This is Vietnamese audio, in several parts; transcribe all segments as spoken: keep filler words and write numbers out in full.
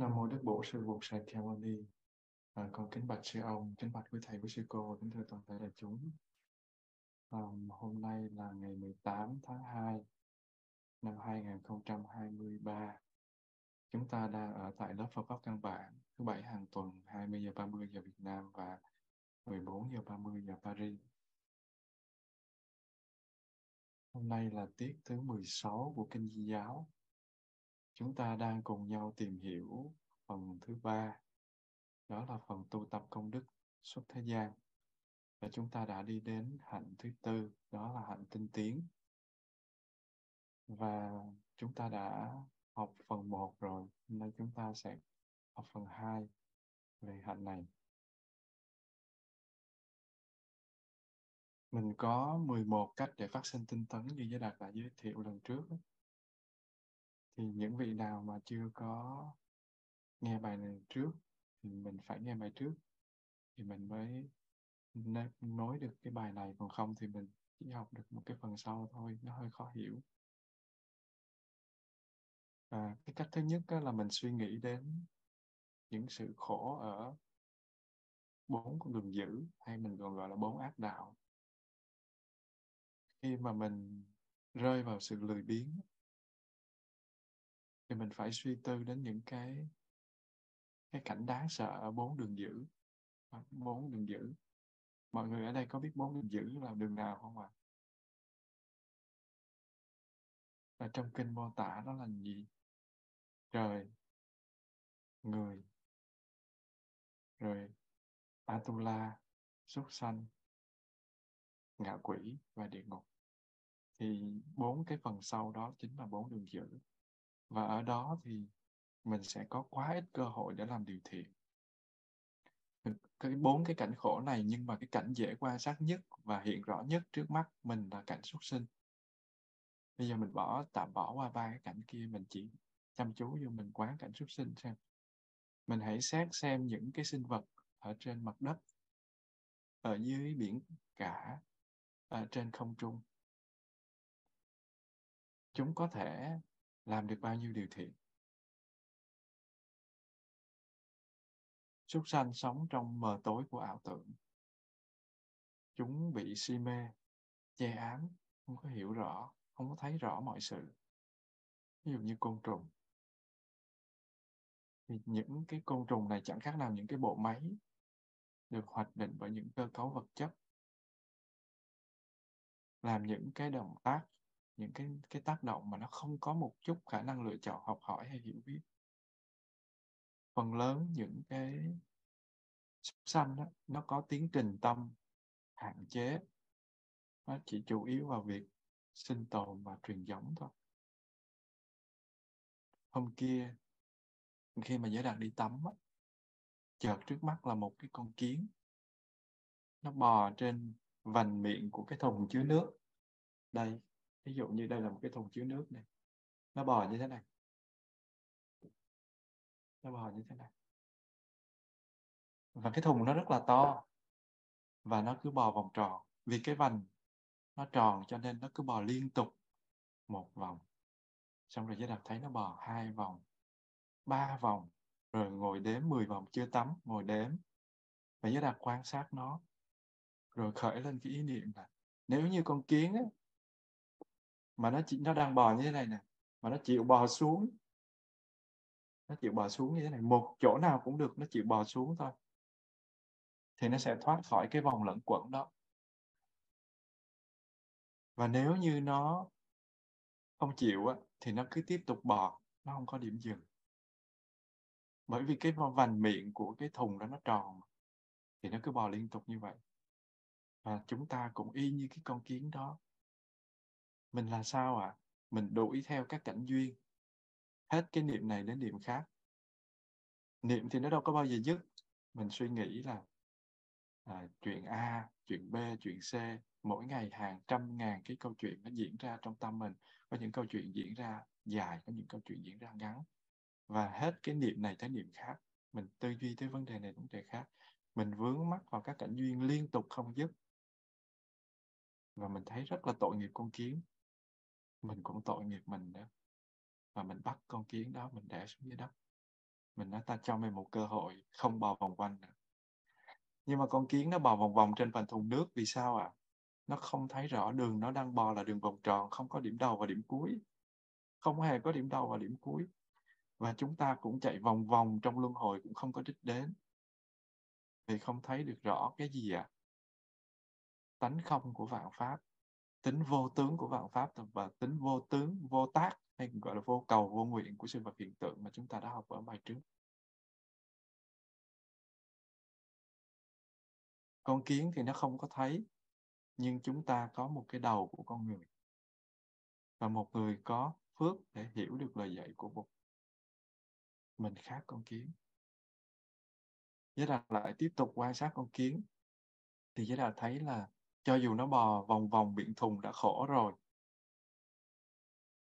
Nam mô Đức Bổn Sư Phụ Thích Ca Mâu Ni. À, con kính bạch sư ông, kính bạch quý thầy, quý sư cô, kính thưa toàn thể đại chúng. À, hôm nay là ngày mười tám tháng hai năm hai nghìn không trăm hai mươi ba. Chúng ta đang ở tại lớp Phật pháp căn bản thứ bảy hàng tuần hai mươi giờ ba mươi giờ Việt Nam và mười bốn giờ ba mươi giờ Paris. Hôm nay là tiết thứ mười sáu của Kinh Di Giáo. Chúng ta đang cùng nhau tìm hiểu phần thứ ba, đó là phần tu tập công đức xuất thế gian. Và chúng ta đã đi đến hạnh thứ tư, đó là hạnh tinh tiến. Và chúng ta đã học phần một rồi, nên chúng ta sẽ học phần hai về hạnh này. Mình có mười một cách để phát sinh tinh tấn như Giới Đạt đã giới thiệu lần trước. Thì những vị nào mà chưa có nghe bài này trước, thì mình phải nghe bài trước, thì mình mới nói được cái bài này. Còn không thì mình chỉ học được một cái phần sau thôi, nó hơi khó hiểu. À, cái cách thứ nhất là mình suy nghĩ đến những sự khổ ở bốn con đường dữ, hay mình còn gọi là bốn ác đạo. Khi mà mình rơi vào sự lười biếng, thì mình phải suy tư đến những cái cái cảnh đáng sợ ở bốn đường dữ. Bốn đường dữ. Mọi người ở đây có biết bốn đường dữ là đường nào không ạ? À? Và trong kinh mô tả đó là gì? Trời, người, rồi Atula, súc sanh, ngạ quỷ và địa ngục. Thì bốn cái phần sau đó chính là bốn đường dữ. Và ở đó thì mình sẽ có quá ít cơ hội để làm điều thiện. Cái bốn cái cảnh khổ này, nhưng mà cái cảnh dễ quan sát nhất và hiện rõ nhất trước mắt mình là cảnh súc sinh. Bây giờ mình bỏ tạm bỏ qua ba cái cảnh kia, mình chỉ chăm chú vô mình quán cảnh súc sinh xem. Mình hãy xét xem những cái sinh vật ở trên mặt đất, ở dưới biển cả, ở trên không trung. Chúng có thể làm được bao nhiêu điều thiện? Súc sanh sống trong mờ tối của ảo tưởng. Chúng bị si mê, che ám, không có hiểu rõ, không có thấy rõ mọi sự. Ví dụ như côn trùng. Thì những cái côn trùng này chẳng khác nào những cái bộ máy được hoạch định bởi những cơ cấu vật chất. Làm những cái động tác, những cái, cái tác động mà nó không có một chút khả năng lựa chọn, học hỏi hay hiểu biết. Phần lớn những cái súc sanh đó, nó có tiến trình tâm hạn chế. Nó chỉ chủ yếu vào việc sinh tồn và truyền giống thôi. Hôm kia, khi mà Giới Đạt đi tắm, chợt trước mắt là một cái con kiến. Nó bò trên vành miệng của cái thùng chứa nước. Đây, ví dụ như đây là một cái thùng chứa nước này. Nó bò như thế này. Nó bò như thế này. Và cái thùng nó rất là to. Và nó cứ bò vòng tròn. Vì cái vành nó tròn cho nên nó cứ bò liên tục một vòng. Xong rồi Giới Đạt thấy nó bò hai vòng, ba vòng. Rồi ngồi đếm mười vòng, chưa tắm, ngồi đếm. Và Giới Đạt quan sát nó. Rồi khởi lên cái ý niệm là nếu như con kiến ấy, mà nó, chỉ, nó đang bò như thế này nè, mà nó chịu bò xuống, nó chịu bò xuống như thế này, một chỗ nào cũng được, nó chịu bò xuống thôi, thì nó sẽ thoát khỏi cái vòng lẩn quẩn đó. Và nếu như nó không chịu á, thì nó cứ tiếp tục bò, nó không có điểm dừng. Bởi vì cái vành miệng của cái thùng đó nó tròn, thì nó cứ bò liên tục như vậy. Và chúng ta cũng y như cái con kiến đó. Mình là sao ạ? À? Mình đuổi theo các cảnh duyên. Hết cái niệm này đến niệm khác. Niệm thì nó đâu có bao giờ dứt. Mình suy nghĩ là à, chuyện A, chuyện B, chuyện C. Mỗi ngày hàng trăm ngàn cái câu chuyện nó diễn ra trong tâm mình. Có những câu chuyện diễn ra dài, có những câu chuyện diễn ra ngắn. Và hết cái niệm này tới niệm khác. Mình tư duy tới vấn đề này, vấn đề khác. Mình vướng mắc vào các cảnh duyên liên tục không dứt. Và mình thấy rất là tội nghiệp con kiến. Mình cũng tội nghiệp mình nữa. Và mình bắt con kiến đó, mình đẻ xuống dưới đất. Mình nói ta cho mày một cơ hội, không bò vòng quanh nữa. Nhưng mà con kiến nó bò vòng vòng trên vành thùng nước, vì sao ạ? À? Nó không thấy rõ đường nó đang bò là đường vòng tròn, không có điểm đầu và điểm cuối. Không hề có điểm đầu và điểm cuối. Và chúng ta cũng chạy vòng vòng trong luân hồi cũng không có đích đến. Thì không thấy được rõ cái gì ạ? À? Tánh không của vạn pháp, tính vô tướng của vạn pháp và tính vô tướng, vô tác hay còn gọi là vô cầu, vô nguyện của sự vật hiện tượng mà chúng ta đã học ở bài trước. Con kiến thì nó không có thấy, nhưng chúng ta có một cái đầu của con người. Và một người có phước để hiểu được lời dạy của Bụt. Mình khác con kiến. Giới Đạt lại tiếp tục quan sát con kiến. Thì Giới Đạt thấy là cho dù nó bò vòng vòng biển thùng đã khổ rồi,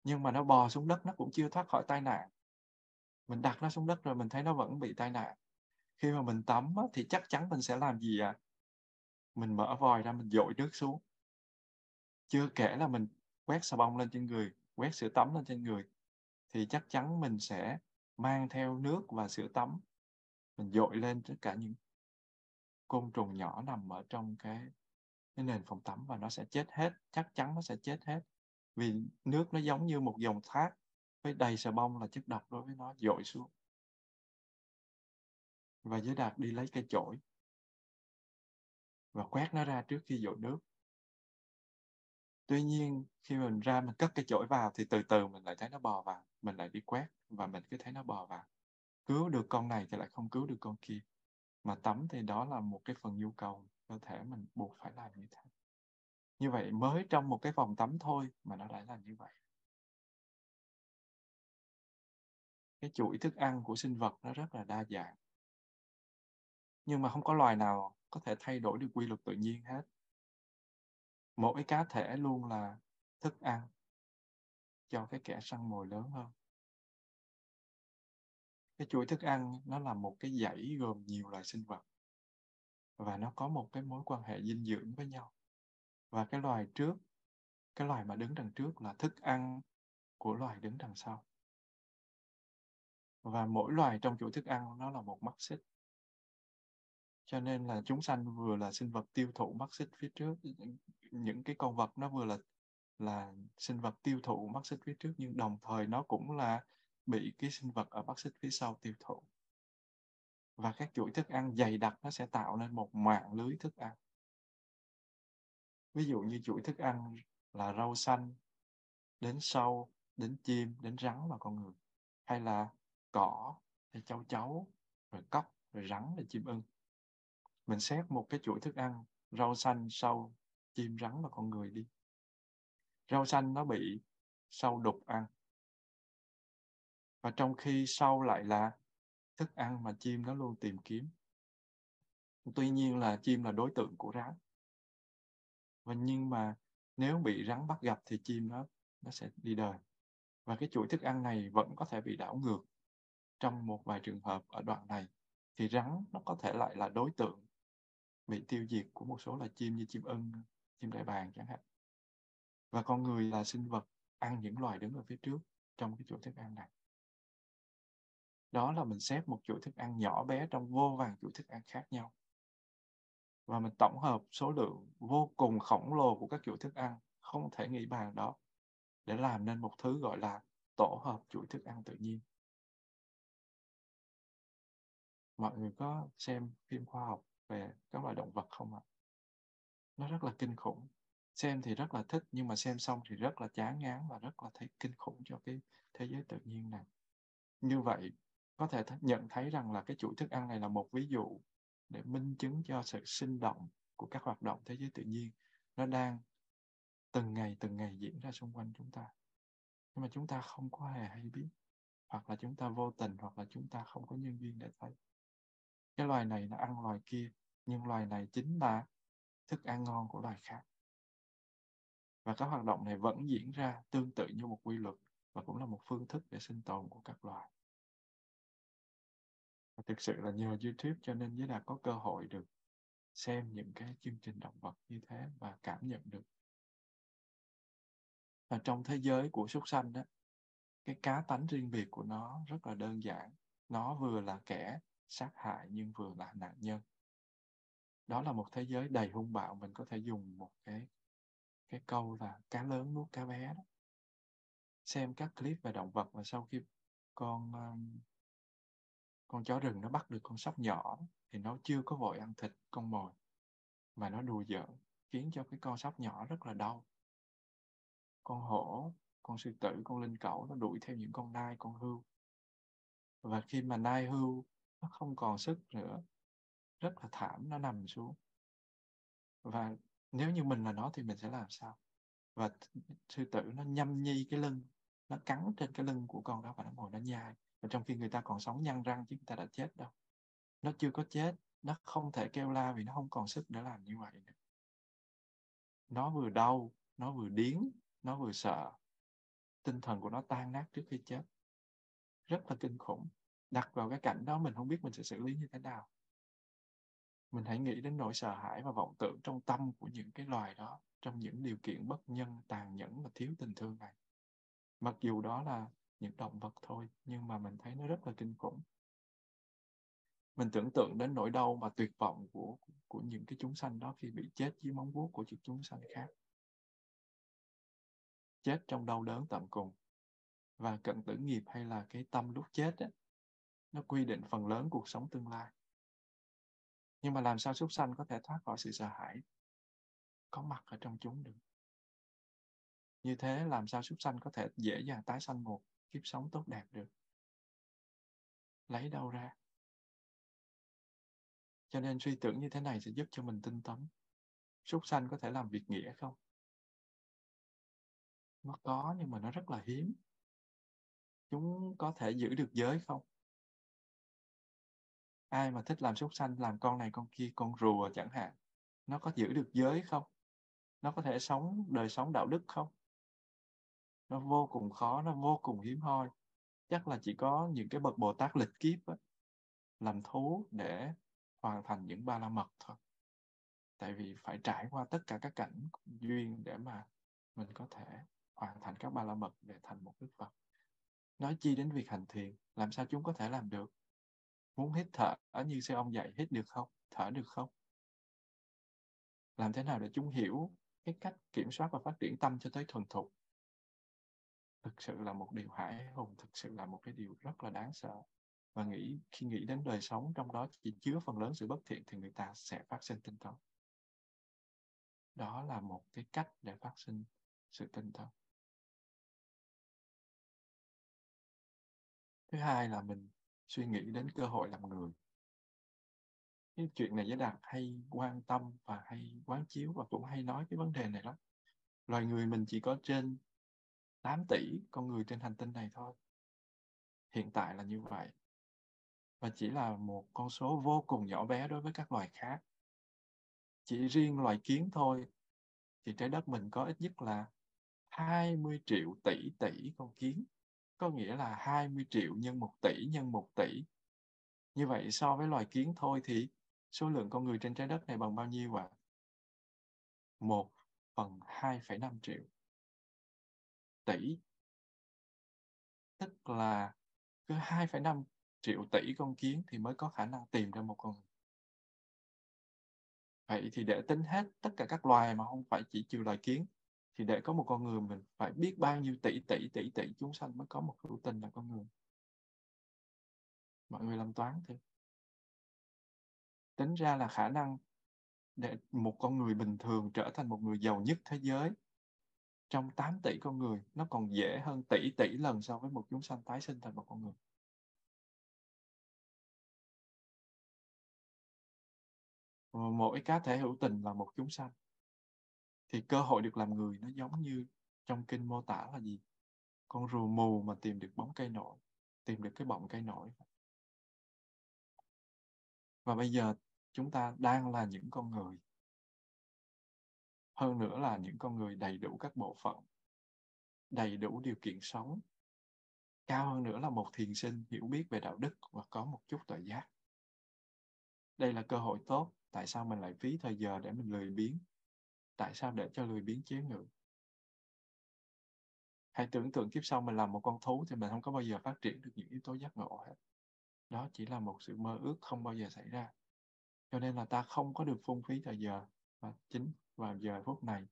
nhưng mà nó bò xuống đất nó cũng chưa thoát khỏi tai nạn. Mình đặt nó xuống đất rồi mình thấy nó vẫn bị tai nạn. Khi mà mình tắm thì chắc chắn mình sẽ làm gì ạ? À? Mình mở vòi ra, mình dội nước xuống. Chưa kể là mình quét xà bông lên trên người, quét sữa tắm lên trên người. Thì chắc chắn mình sẽ mang theo nước và sữa tắm. Mình dội lên tất cả những côn trùng nhỏ nằm ở trong cái, cái nền phòng tắm và nó sẽ chết hết. Chắc chắn nó sẽ chết hết. Vì nước nó giống như một dòng thác với đầy xà bông là chất độc đối với nó, dội xuống. Và Giới Đạt đi lấy cây chổi và quét nó ra trước khi dội nước. Tuy nhiên khi mình ra mình cất cây chổi vào thì từ từ mình lại thấy nó bò vào. Mình lại đi quét và mình cứ thấy nó bò vào. Cứu được con này thì lại không cứu được con kia. Mà tắm thì đó là một cái phần nhu cầu cơ thể mình buộc phải làm như thế. Như vậy mới trong một cái phòng tắm thôi mà nó đã làm như vậy. Cái chuỗi thức ăn của sinh vật nó rất là đa dạng. Nhưng mà không có loài nào có thể thay đổi được quy luật tự nhiên hết. Mỗi cá thể luôn là thức ăn cho cái kẻ săn mồi lớn hơn. Cái chuỗi thức ăn nó là một cái dãy gồm nhiều loài sinh vật. Và nó có một cái mối quan hệ dinh dưỡng với nhau. Và cái loài trước, cái loài mà đứng đằng trước là thức ăn của loài đứng đằng sau. Và mỗi loài trong chuỗi thức ăn nó là một mắt xích. Cho nên là chúng sanh vừa là sinh vật tiêu thụ mắt xích phía trước, những cái con vật nó vừa là, là sinh vật tiêu thụ mắt xích phía trước, nhưng đồng thời nó cũng là bị cái sinh vật ở mắt xích phía sau tiêu thụ. Và các chuỗi thức ăn dày đặc nó sẽ tạo nên một mạng lưới thức ăn. Ví dụ như chuỗi thức ăn là rau xanh, đến sâu, đến chim, đến rắn và con người. Hay là cỏ, hay châu chấu, rồi cóc, rồi rắn, rồi chim ưng. Mình xét một cái chuỗi thức ăn, rau xanh, sâu, chim, rắn và con người đi. Rau xanh nó bị sâu đục ăn. Và trong khi sâu lại là thức ăn mà chim nó luôn tìm kiếm. Tuy nhiên là chim là đối tượng của rắn. Và nhưng mà nếu bị rắn bắt gặp thì chim nó, nó sẽ đi đời. Và cái chuỗi thức ăn này vẫn có thể bị đảo ngược. Trong một vài trường hợp ở đoạn này thì rắn nó có thể lại là đối tượng bị tiêu diệt của một số loài chim như chim ưng, chim đại bàng chẳng hạn. Và con người là sinh vật ăn những loài đứng ở phía trước trong cái chuỗi thức ăn này. Đó là mình xếp một chuỗi thức ăn nhỏ bé trong vô vàn chuỗi thức ăn khác nhau. Và mình tổng hợp số lượng vô cùng khổng lồ của các chuỗi thức ăn không thể nghĩ bàn đó để làm nên một thứ gọi là tổ hợp chuỗi thức ăn tự nhiên. Mọi người có xem phim khoa học về các loài động vật không ạ? Nó rất là kinh khủng. Xem thì rất là thích, nhưng mà xem xong thì rất là chán ngán và rất là thấy kinh khủng cho cái thế giới tự nhiên này. Như vậy, có thể nhận thấy rằng là cái chuỗi thức ăn này là một ví dụ để minh chứng cho sự sinh động của các hoạt động thế giới tự nhiên. Nó đang từng ngày, từng ngày diễn ra xung quanh chúng ta. Nhưng mà chúng ta không có hề hay biết. Hoặc là chúng ta vô tình, hoặc là chúng ta không có nhân duyên để thấy. Cái loài này nó ăn loài kia, nhưng loài này chính là thức ăn ngon của loài khác. Và các hoạt động này vẫn diễn ra tương tự như một quy luật và cũng là một phương thức để sinh tồn của các loài. Và thực sự là nhờ YouTube cho nên Giới Đạt có cơ hội được xem những cái chương trình động vật như thế và cảm nhận được. Và trong thế giới của súc sanh đó, cái cá tánh riêng biệt của nó rất là đơn giản Nó vừa là kẻ sát hại nhưng vừa là nạn nhân. Đó là một thế giới đầy hung bạo. Mình có thể dùng một cái cái câu là cá lớn nuốt cá bé đó. Xem các clip về động vật và sau khi con con chó rừng nó bắt được con sóc nhỏ thì nó chưa có vội ăn thịt con mồi mà nó đùa giỡn, khiến cho cái con sóc nhỏ rất là đau. Con hổ, con sư tử, con linh cẩu nó đuổi theo những con nai, con hươu. Và khi mà nai hươu nó không còn sức nữa, rất là thảm, nó nằm xuống. Và nếu như mình là nó thì mình sẽ làm sao? Và sư tử nó nhâm nhi cái lưng, nó cắn trên cái lưng của con đó và nó ngồi nó nhai. Và trong khi người ta còn sống nhăn răng chứ người ta đã chết đâu. Nó chưa có chết, nó không thể kêu la vì nó không còn sức để làm như vậy nữa. Nó vừa đau, nó vừa điếng, nó vừa sợ. Tinh thần của nó tan nát trước khi chết. Rất là kinh khủng. Đặt vào cái cảnh đó mình không biết mình sẽ xử lý như thế nào. Mình hãy nghĩ đến nỗi sợ hãi và vọng tưởng trong tâm của những cái loài đó, trong những điều kiện bất nhân, tàn nhẫn và thiếu tình thương này. Mặc dù đó là những động vật thôi, nhưng mà mình thấy nó rất là kinh khủng. Mình tưởng tượng đến nỗi đau và tuyệt vọng của, của những cái chúng sanh đó khi bị chết dưới móng vuốt của những chúng sanh khác. Chết trong đau đớn tận cùng. Và cận tử nghiệp hay là cái tâm lúc chết ấy, nó quy định phần lớn cuộc sống tương lai. Nhưng mà làm sao súc sanh có thể thoát khỏi sự sợ hãi có mặt ở trong chúng được? Như thế làm sao súc sanh có thể dễ dàng tái sanh một kiếp sống tốt đẹp được? Lấy đâu ra? Cho nên suy tưởng như thế này sẽ giúp cho mình tinh tấn. Súc sanh có thể làm việc nghĩa không? Nó có nhưng mà nó rất là hiếm. Chúng có thể giữ được giới không? Ai mà thích làm súc sanh, làm con này con kia, con rùa chẳng hạn, nó có giữ được giới không? Nó có thể sống đời sống đạo đức không? Nó vô cùng khó, nó vô cùng hiếm hoi. Chắc là chỉ có những cái bậc Bồ Tát lịch kiếp á, làm thú để hoàn thành những ba la mật thôi. Tại vì phải trải qua tất cả các cảnh duyên để mà mình có thể hoàn thành các ba la mật để thành một Đức Phật. Nói chi đến việc hành thiền, làm sao chúng có thể làm được? Muốn hít thở như sư ông dạy, hít được không? Thở được không? Làm thế nào để chúng hiểu cái cách kiểm soát và phát triển tâm cho tới thuần thục? Thực sự là một điều hãi hùng, thực sự là một cái điều rất là đáng sợ. Và nghĩ khi nghĩ đến đời sống trong đó chỉ chứa phần lớn sự bất thiện thì người ta sẽ phát sinh tinh tấn. Đó là một cái cách để phát sinh sự tinh tấn. Thứ hai là mình suy nghĩ đến cơ hội làm người. Cái chuyện này Giới Đạt hay quan tâm và hay quán chiếu và cũng hay nói cái vấn đề này lắm. Loài người mình chỉ có trên tám tỷ con người trên hành tinh này thôi. Hiện tại là như vậy. Và chỉ là một con số vô cùng nhỏ bé đối với các loài khác. Chỉ riêng loài kiến thôi, thì trái đất mình có ít nhất là hai mươi triệu tỷ tỷ con kiến. Có nghĩa là hai mươi triệu nhân một tỷ nhân một tỷ. Như vậy so với loài kiến thôi thì số lượng con người trên trái đất này bằng bao nhiêu ạ? À? một phần hai phẩy năm triệu. Tỷ. Tức là cứ hai phẩy năm triệu tỷ con kiến thì mới có khả năng tìm ra một con. Vậy thì để tính hết tất cả các loài mà không phải chỉ trừ loài kiến, thì để có một con người mình phải biết bao nhiêu tỷ tỷ tỷ tỷ chúng sanh mới có một hữu tình là con người. Mọi người làm toán thì tính ra là khả năng để một con người bình thường trở thành một người giàu nhất thế giới trong tám tỷ con người nó còn dễ hơn tỷ tỷ lần so với một chúng sanh tái sinh thành một con người. Mỗi cá thể hữu tình là một chúng sanh. Thì cơ hội được làm người nó giống như trong kinh mô tả là gì? Con rùa mù mà tìm được bóng cây nổi, tìm được cái bọng cây nổi. Và bây giờ chúng ta đang là những con người. Hơn nữa là những con người đầy đủ các bộ phận, đầy đủ điều kiện sống. Cao hơn nữa là một thiền sinh hiểu biết về đạo đức và có một chút tuệ giác. Đây là cơ hội tốt. Tại sao mình lại phí thời giờ để mình lười biếng? Tại sao để cho lười biếng chế ngự? Hãy tưởng tượng kiếp sau mình làm một con thú thì mình không có bao giờ phát triển được những yếu tố giác ngộ hết. Đó chỉ là một sự mơ ước không bao giờ xảy ra. Cho nên là ta không có được phung phí thời giờ, và chính vào giờ phút này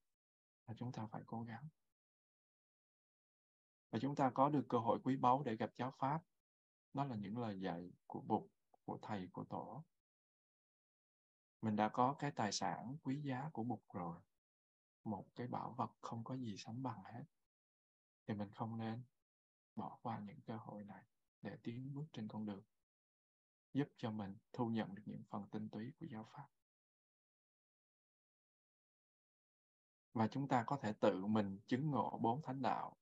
là chúng ta phải cố gắng. Và chúng ta có được cơ hội quý báu để gặp giáo Pháp. Đó là những lời dạy của Bụt, của Thầy, của Tổ. Mình đã có cái tài sản quý giá của Bụt rồi. Một cái bảo vật không có gì sánh bằng hết. Thì mình không nên bỏ qua những cơ hội này để tiến bước trên con đường, giúp cho mình thu nhận được những phần tinh túy của giáo Pháp. Và chúng ta có thể tự mình chứng ngộ bốn thánh đạo,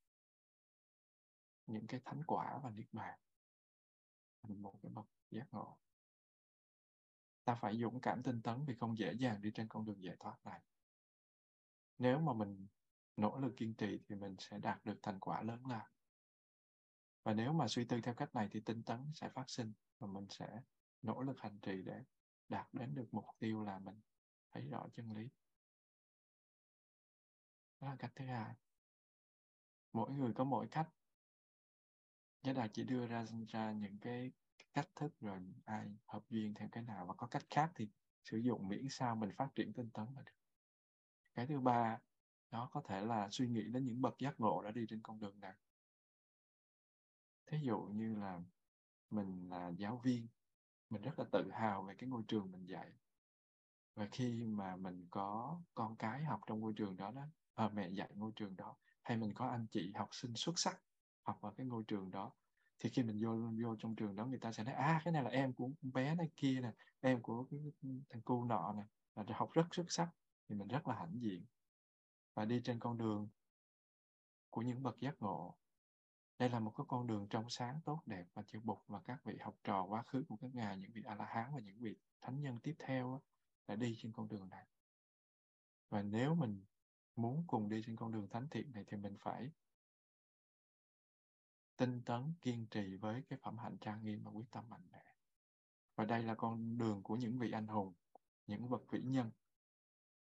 những cái thánh quả và Niết Bàn, thành một cái bậc giác ngộ. Ta phải dũng cảm tinh tấn vì không dễ dàng đi trên con đường giải thoát này. Nếu mà mình nỗ lực kiên trì thì mình sẽ đạt được thành quả lớn lao. Và nếu mà suy tư theo cách này thì tinh tấn sẽ phát sinh và mình sẽ nỗ lực hành trì để đạt đến được mục tiêu là mình thấy rõ chân lý. Đó là cách thứ hai. Mỗi người có mỗi cách. Giới Đạt chỉ đưa ra, ra những cái cách thức rồi ai hợp duyên theo cái nào, và có cách khác thì sử dụng miễn sao mình phát triển tinh tấn là được. Cái thứ ba, đó có thể là suy nghĩ đến những bậc giác ngộ đã đi trên con đường này. Thí dụ như là mình là giáo viên, mình rất là tự hào về cái ngôi trường mình dạy. Và khi mà mình có con cái học trong ngôi trường đó, đó à, mẹ dạy ngôi trường đó, hay mình có anh chị học sinh xuất sắc học vào cái ngôi trường đó, thì khi mình vô vô trong trường đó, người ta sẽ nói à, cái này là em của con bé này kia nè, em của cái thằng cu nọ nè, là học rất xuất sắc, thì mình rất là hãnh diện. Và đi trên con đường của những bậc giác ngộ, đây là một cái con đường trong sáng tốt đẹp, và chư Bụt và các vị học trò quá khứ của các ngài, những vị A-la-hán và những vị thánh nhân tiếp theo đã đi trên con đường này. Và nếu mình muốn cùng đi trên con đường thánh thiện này thì mình phải tinh tấn, kiên trì với cái phẩm hạnh trang nghiêm và quyết tâm mạnh mẽ. Và đây là con đường của những vị anh hùng, những bậc vĩ nhân,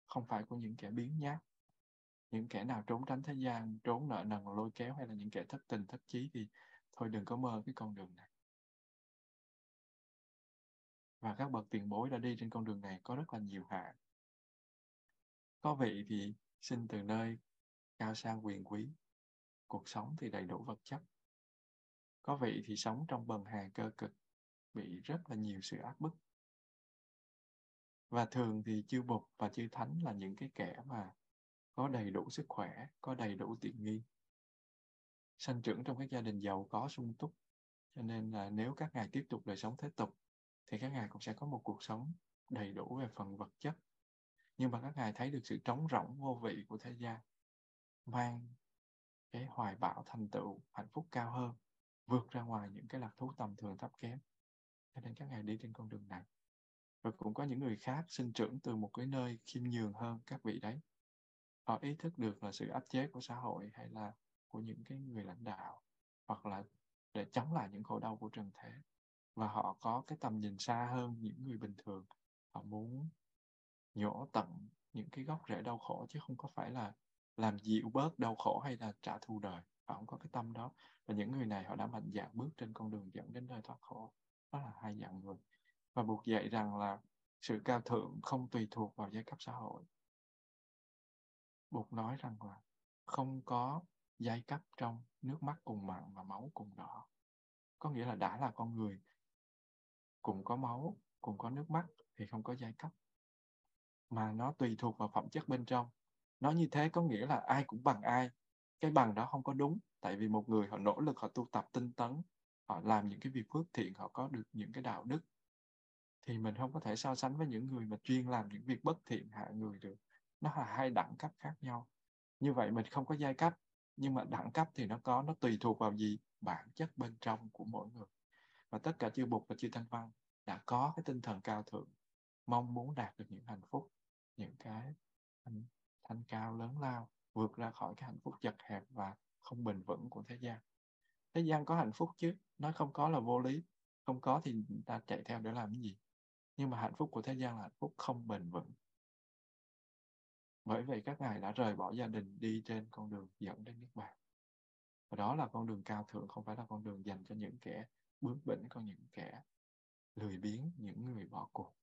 không phải của những kẻ biếng nhác, những kẻ nào trốn tránh thế gian, trốn nợ nần lôi kéo, hay là những kẻ thất tình thất chí thì thôi đừng có mơ cái con đường này. Và các bậc tiền bối đã đi trên con đường này có rất là nhiều hạn. Có vị thì sinh từ nơi cao sang quyền quý, cuộc sống thì đầy đủ vật chất. Có vị thì sống trong bần hà cơ cực, bị rất là nhiều sự áp bức. Và thường thì chư Bụt và chư Thánh là những cái kẻ mà có đầy đủ sức khỏe, có đầy đủ tiện nghi, sanh trưởng trong các gia đình giàu có sung túc. Cho nên là nếu các ngài tiếp tục đời sống thế tục, thì các ngài cũng sẽ có một cuộc sống đầy đủ về phần vật chất. Nhưng mà các ngài thấy được sự trống rỗng vô vị của thế gian, mang cái hoài bão thành tựu hạnh phúc cao hơn, vượt ra ngoài những cái lạc thú tầm thường thấp kém. Cho nên các ngài đi trên con đường này. Và cũng có những người khác sinh trưởng từ một cái nơi khiêm nhường hơn các vị đấy. Họ ý thức được là sự áp chế của xã hội hay là của những cái người lãnh đạo, hoặc là để chống lại những khổ đau của trần thế. Và họ có cái tầm nhìn xa hơn những người bình thường. Họ muốn nhổ tận những cái gốc rễ đau khổ, chứ không có phải là làm dịu bớt đau khổ hay là trả thù đời. Họ không có cái tâm đó. Và những người này họ đã mạnh dạn bước trên con đường dẫn đến nơi thoát khổ. Đó là hai dạng người. Và Bụt dạy rằng là sự cao thượng không tùy thuộc vào giai cấp xã hội. Bụt nói rằng là không có giai cấp trong nước mắt cùng mặn và máu cùng đỏ. Có nghĩa là đã là con người, cùng có máu, cùng có nước mắt thì không có giai cấp. Mà nó tùy thuộc vào phẩm chất bên trong. Nó như thế có nghĩa là ai cũng bằng ai. Cái bằng đó không có đúng. Tại vì một người họ nỗ lực, họ tu tập tinh tấn, họ làm những cái việc phước thiện, họ có được những cái đạo đức. Thì mình không có thể so sánh với những người mà chuyên làm những việc bất thiện hạ người được. Nó là hai đẳng cấp khác nhau. Như vậy mình không có giai cấp, nhưng mà đẳng cấp thì nó có, nó tùy thuộc vào gì? Bản chất bên trong của mỗi người. Và tất cả chư Bụt và chư Thanh Văn đã có cái tinh thần cao thượng, mong muốn đạt được những hạnh phúc, những cái thanh, thanh cao lớn lao, vượt ra khỏi cái hạnh phúc chật hẹp và không bền vững của thế gian. Thế gian có hạnh phúc chứ, nó không có là vô lý, không có thì người ta chạy theo để làm cái gì. Nhưng mà hạnh phúc của thế gian là hạnh phúc không bền vững. Bởi vậy các ngài đã rời bỏ gia đình đi trên con đường dẫn đến Niết Bàn. Và đó là con đường cao thượng, không phải là con đường dành cho những kẻ bướng bỉnh, có những kẻ lười biếng, những người bỏ cuộc.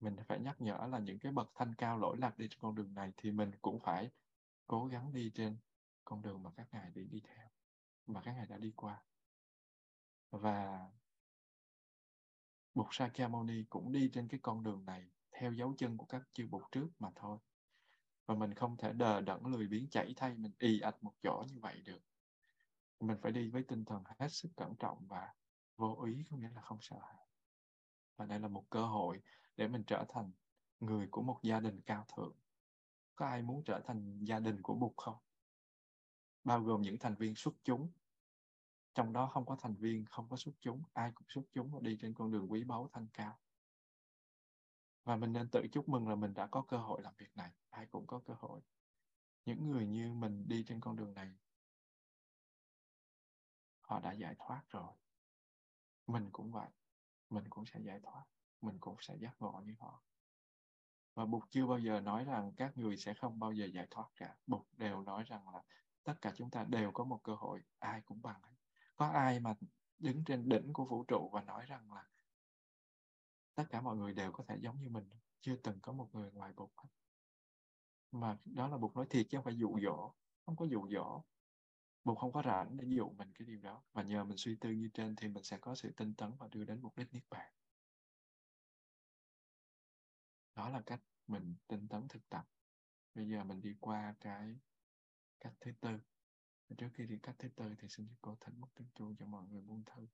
Mình phải nhắc nhở là những cái bậc thanh cao lỗi lạc đi trên con đường này thì mình cũng phải cố gắng đi trên con đường mà các ngài đi đi theo, mà các ngài đã đi qua. Và Bụt Sakyamuni cũng đi trên cái con đường này theo dấu chân của các chư Bụt trước mà thôi. Và mình không thể đờ đẫn lười biếng chảy thay, mình ì ạch một chỗ như vậy được. Mình phải đi với tinh thần hết sức cẩn trọng và vô ý, có nghĩa là không sợ hãi. Và đây là một cơ hội để mình trở thành người của một gia đình cao thượng. Có ai muốn trở thành gia đình của Bụt không? Bao gồm những thành viên xuất chúng. Trong đó không có thành viên, không có xuất chúng. Ai cũng xuất chúng và đi trên con đường quý báu thanh cao. Và mình nên tự chúc mừng là mình đã có cơ hội làm việc này. Ai cũng có cơ hội. Những người như mình đi trên con đường này, họ đã giải thoát rồi. Mình cũng vậy. Mình cũng sẽ giải thoát. Mình cũng sẽ giác ngộ như họ. Và Bụt chưa bao giờ nói rằng các người sẽ không bao giờ giải thoát cả. Bụt đều nói rằng là tất cả chúng ta đều có một cơ hội. Ai cũng bằng. Có ai mà đứng trên đỉnh của vũ trụ và nói rằng là tất cả mọi người đều có thể giống như mình? Chưa từng có một người ngoài Bụt. Mà đó là Bụt nói thiệt chứ không phải dụ dỗ. Không có dụ dỗ. Bụt không có rảnh để dụ mình cái điều đó. Và nhờ mình suy tư như trên thì mình sẽ có sự tinh tấn và đưa đến mục đích Niết Bàn. Đó là cách mình tinh tấn thực tập. Bây giờ mình đi qua cái cách thứ tư. Trước khi đi cách thứ tư thì xin cô thỉnh một tiếng chuông cho mọi người buông thư.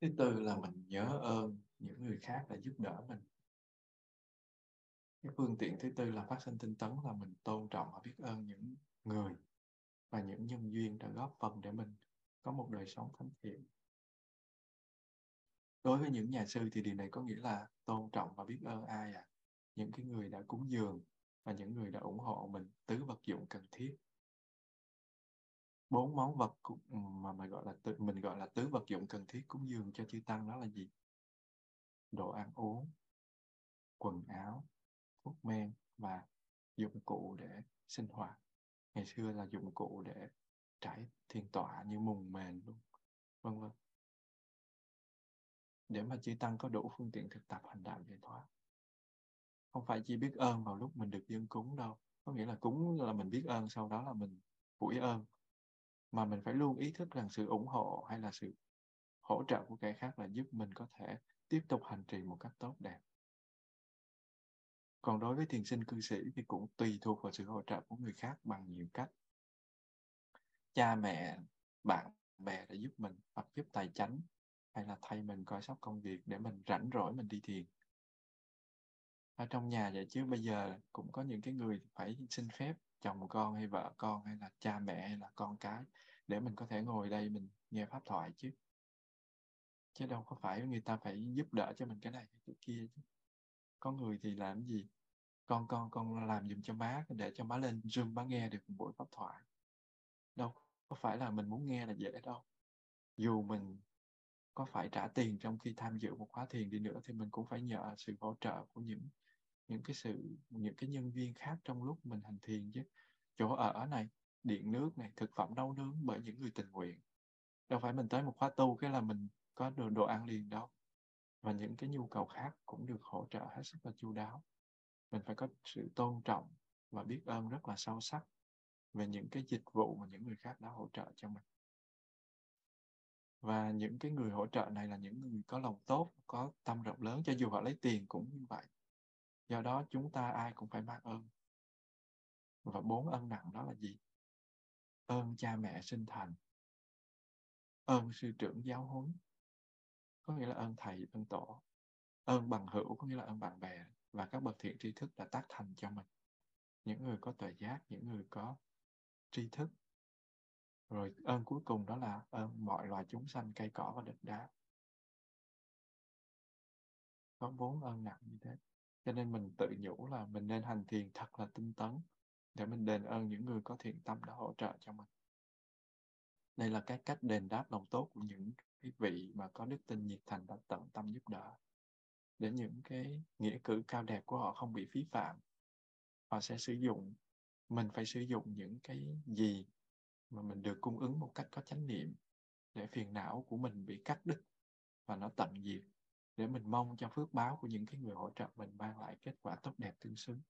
Thứ tư là mình nhớ ơn những người khác đã giúp đỡ mình. Cái phương tiện thứ tư là phát sinh tinh tấn là mình tôn trọng và biết ơn những người và những nhân duyên đã góp phần để mình có một đời sống thánh thiện. Đối với những nhà sư thì điều này có nghĩa là tôn trọng và biết ơn ai ạ? À? Những cái người đã cúng dường và những người đã ủng hộ mình tứ vật dụng cần thiết. Bốn món vật mà mình gọi là mình gọi là tứ vật dụng cần thiết cúng dường cho chư tăng đó là gì? Đồ ăn uống, quần áo, thuốc men và dụng cụ để sinh hoạt. Ngày xưa là dụng cụ để trải thiền tọa như mùng mền luôn, vân vân. Để mà chư tăng có đủ phương tiện thực tập hành đạo giải thoát. Không phải chỉ biết ơn vào lúc mình được dâng cúng đâu. Có nghĩa là cúng là mình biết ơn, sau đó là mình phủi ơn. Mà mình phải luôn ý thức rằng sự ủng hộ hay là sự hỗ trợ của kẻ khác là giúp mình có thể tiếp tục hành trì một cách tốt đẹp. Còn đối với thiền sinh cư sĩ thì cũng tùy thuộc vào sự hỗ trợ của người khác bằng nhiều cách. Cha mẹ, bạn bè đã giúp mình, hoặc giúp tài chánh, hay là thay mình coi sóc công việc để mình rảnh rỗi mình đi thiền. Ở trong nhà vậy chứ bây giờ cũng có những cái người phải xin phép chồng con hay vợ con hay là cha mẹ hay là con cái để mình có thể ngồi đây mình nghe pháp thoại chứ. Chứ đâu có phải người ta phải giúp đỡ cho mình cái này cái kia chứ. Có người thì làm gì? Con con con làm giùm cho má để cho má lên Zoom má nghe được một buổi pháp thoại. Đâu có phải là mình muốn nghe là dễ đâu. Dù mình có phải trả tiền trong khi tham dự một khóa thiền đi nữa thì mình cũng phải nhờ sự hỗ trợ của những những cái sự những cái nhân viên khác trong lúc mình hành thiền chứ. Chỗ ở này, điện nước này, thực phẩm nấu nướng bởi những người tình nguyện. Đâu phải mình tới một khóa tu cái là mình có đồ, đồ ăn liền đâu. Và những cái nhu cầu khác cũng được hỗ trợ hết sức là chu đáo. Mình phải có sự tôn trọng và biết ơn rất là sâu sắc về những cái dịch vụ mà những người khác đã hỗ trợ cho mình. Và những cái người hỗ trợ này là những người có lòng tốt, có tâm rộng lớn, cho dù họ lấy tiền cũng như vậy. Do đó chúng ta ai cũng phải mang ơn. Và bốn ơn nặng đó là gì? Ơn cha mẹ sinh thành, ơn sư trưởng giáo huấn, có nghĩa là ơn thầy, ơn tổ, ơn bằng hữu, có nghĩa là ơn bạn bè, và các bậc thiện tri thức đã tác thành cho mình. Những người có tuệ giác, những người có tri thức. Rồi ơn cuối cùng đó là ơn mọi loài chúng sanh, cây cỏ và đất đá. Có bốn ơn nặng như thế. Cho nên mình tự nhủ là mình nên hành thiền thật là tinh tấn để mình đền ơn những người có thiện tâm đã hỗ trợ cho mình. Đây là cái cách đền đáp lòng tốt của những cái vị mà có đức tin nhiệt thành đã tận tâm giúp đỡ. Để những cái nghĩa cử cao đẹp của họ không bị phí phạm, họ sẽ sử dụng, mình phải sử dụng những cái gì mà mình được cung ứng một cách có chánh niệm để phiền não của mình bị cắt đứt và nó tận diệt, để mình mong cho phước báo của những cái người hỗ trợ mình mang lại kết quả tốt đẹp tương xứng.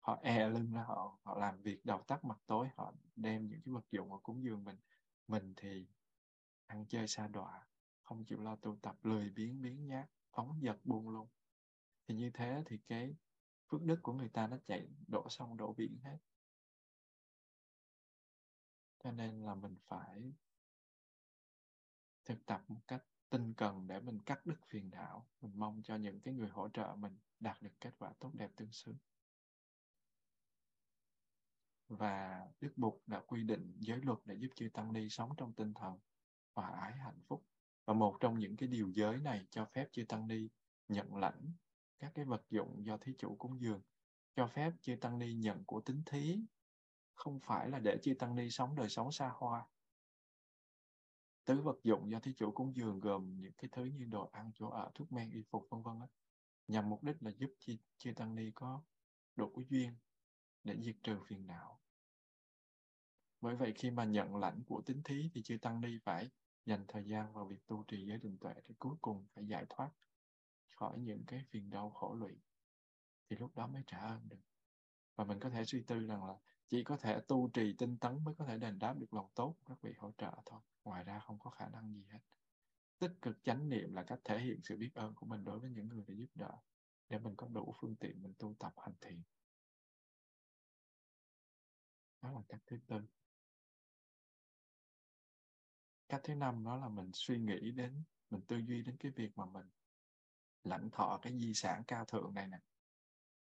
Họ e lưng ra, họ, họ làm việc đầu tắt mặt tối, họ đem những cái vật dụng họ cúng dường mình. Mình thì ăn chơi sa đọa, không chịu lo tu tập, lười biếng biếng nhác, phóng dật buông luôn. Thì như thế thì cái phước đức của người ta nó chạy đổ sông đổ biển hết. Cho nên là mình phải thực tập một cách tinh cần để mình cắt đứt phiền não. Mình mong cho những cái người hỗ trợ mình đạt được kết quả tốt đẹp tương xứng. Và Đức Bụt đã quy định giới luật để giúp chư Tăng Ni sống trong tinh thần hòa ái hạnh phúc. Và một trong những cái điều giới này cho phép chư Tăng Ni nhận lãnh các cái vật dụng do thí chủ cúng dường, cho phép chư Tăng Ni nhận của tín thí, không phải là để chư Tăng Ni sống đời sống xa hoa. Tứ vật dụng do thí chủ cúng dường gồm những cái thứ như đồ ăn, chỗ ở, thuốc men, y phục, vân vân, nhằm mục đích là giúp chư, chư Tăng Ni có đủ duyên để diệt trừ phiền não. Bởi vậy khi mà nhận lãnh của tín thí thì chư Tăng Ni phải dành thời gian vào việc tu trì giới định tuệ để cuối cùng phải giải thoát khỏi những cái phiền đau khổ lụy, thì lúc đó mới trả ơn được. Và mình có thể suy tư rằng là chỉ có thể tu trì tinh tấn mới có thể đền đáp được lòng tốt các vị hỗ trợ thôi, ngoài ra không có khả năng gì hết. Tích cực chánh niệm là cách thể hiện sự biết ơn của mình đối với những người đã giúp đỡ, để mình có đủ phương tiện mình tu tập hành thiện. Đó là cách thứ tư. Cách thứ năm đó là mình suy nghĩ đến, mình tư duy đến cái việc mà mình lãnh thọ cái di sản cao thượng này nè.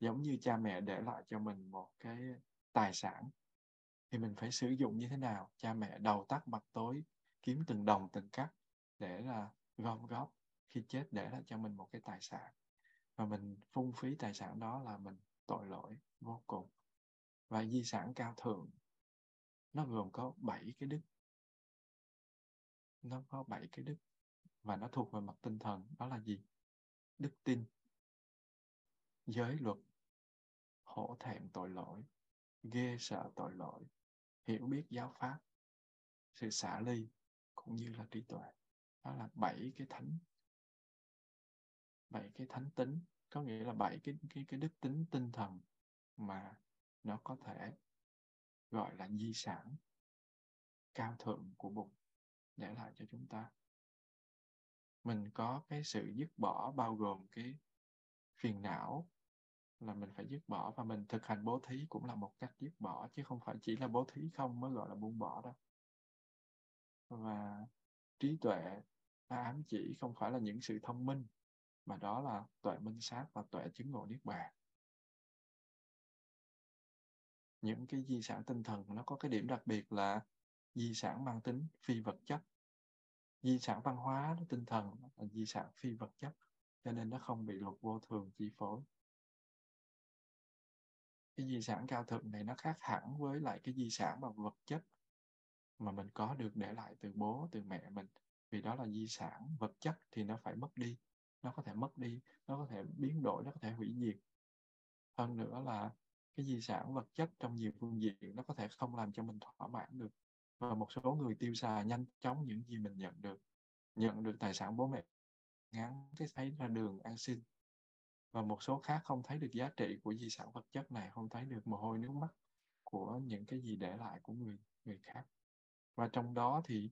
Giống như cha mẹ để lại cho mình một cái tài sản, thì mình phải sử dụng như thế nào? Cha mẹ đầu tắt mặt tối, kiếm từng đồng từng cắc để là gom góp, khi chết để lại cho mình một cái tài sản. Và mình phung phí tài sản đó là mình tội lỗi vô cùng. Và di sản cao thượng, nó gồm có bảy cái đức. Nó có bảy cái đức, và nó thuộc về mặt tinh thần, đó là gì? Đức tin, giới luật, hổ thẹn tội lỗi, ghê sợ tội lỗi, hiểu biết giáo pháp, sự xả ly, cũng như là trí tuệ. Đó là bảy cái thánh, bảy cái thánh tính, có nghĩa là bảy cái, cái, cái đức tính tinh thần mà nó có thể gọi là di sản cao thượng của Bụt để lại cho chúng ta. Mình có cái sự dứt bỏ bao gồm cái phiền não là mình phải dứt bỏ, và mình thực hành bố thí cũng là một cách dứt bỏ, chứ không phải chỉ là bố thí không mới gọi là buông bỏ đó. Và trí tuệ nó ám chỉ không phải là những sự thông minh, mà đó là tuệ minh sát và tuệ chứng ngộ Niết Bàn. Những cái di sản tinh thần nó có cái điểm đặc biệt là di sản mang tính phi vật chất. Di sản văn hóa, tinh thần là di sản phi vật chất, cho nên nó không bị luật vô thường chi phối. Cái di sản cao thượng này nó khác hẳn với lại cái di sản bằng vật chất mà mình có được để lại từ bố, từ mẹ mình. Vì đó là di sản vật chất thì nó phải mất đi, nó có thể mất đi, nó có thể biến đổi, nó có thể hủy diệt. Hơn nữa là cái di sản vật chất trong nhiều phương diện nó có thể không làm cho mình thỏa mãn được. Và một số người tiêu xài nhanh chóng những gì mình nhận được. Nhận được tài sản bố mẹ, ngắn cái thấy ra đường ăn xin. Và một số khác không thấy được giá trị của di sản vật chất này, không thấy được mồ hôi nước mắt của những cái gì để lại của người, người khác. Và trong đó thì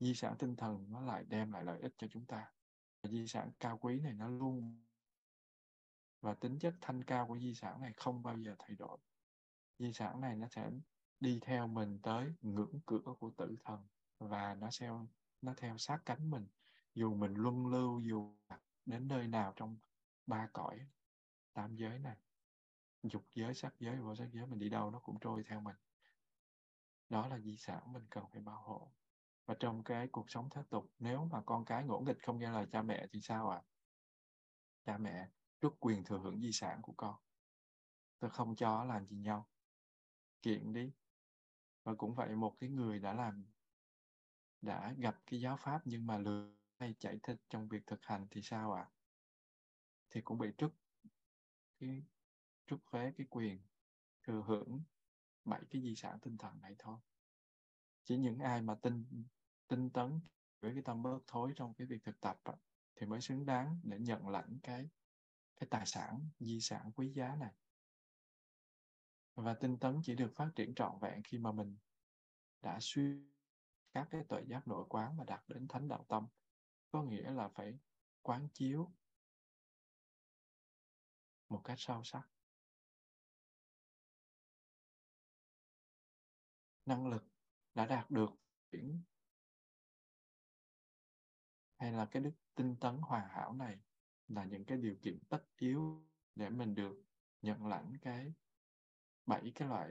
di sản tinh thần nó lại đem lại lợi ích cho chúng ta. Và di sản cao quý này nó luôn, và tính chất thanh cao của di sản này không bao giờ thay đổi. Di sản này nó sẽ đi theo mình tới ngưỡng cửa của tử thần, và nó theo, nó theo sát cánh mình, dù mình luân lưu, dù đến nơi nào trong ba cõi tam giới này, dục giới, sắc giới, vô sắc giới, mình đi đâu nó cũng trôi theo mình. Đó là di sản mình cần phải bảo hộ. Và trong cái cuộc sống thế tục, nếu mà con cái ngỗ nghịch không nghe lời cha mẹ thì sao ạ? À? Cha mẹ tước quyền thừa hưởng di sản của con. Tôi không cho làm gì nhau. Kiện đi. Và cũng vậy, một cái người đã làm, đã gặp cái giáo pháp nhưng mà lười hay chạy thích trong việc thực hành thì sao ạ? À? Thì cũng bị tước cái tước phế cái quyền thừa hưởng bảy cái di sản tinh thần này thôi. Chỉ những ai mà tinh tinh tấn với cái tâm bớt thối trong cái việc thực tập á, thì mới xứng đáng để nhận lãnh cái cái tài sản, di sản quý giá này. Và tinh tấn chỉ được phát triển trọn vẹn khi mà mình đã suy các cái tuệ giác nội quán mà đạt đến thánh đạo tâm. Có nghĩa là phải quán chiếu một cách sâu sắc. Năng lực đã đạt được hay là cái đức tinh tấn hoàn hảo này là những cái điều kiện tất yếu để mình được nhận lãnh cái bảy cái loại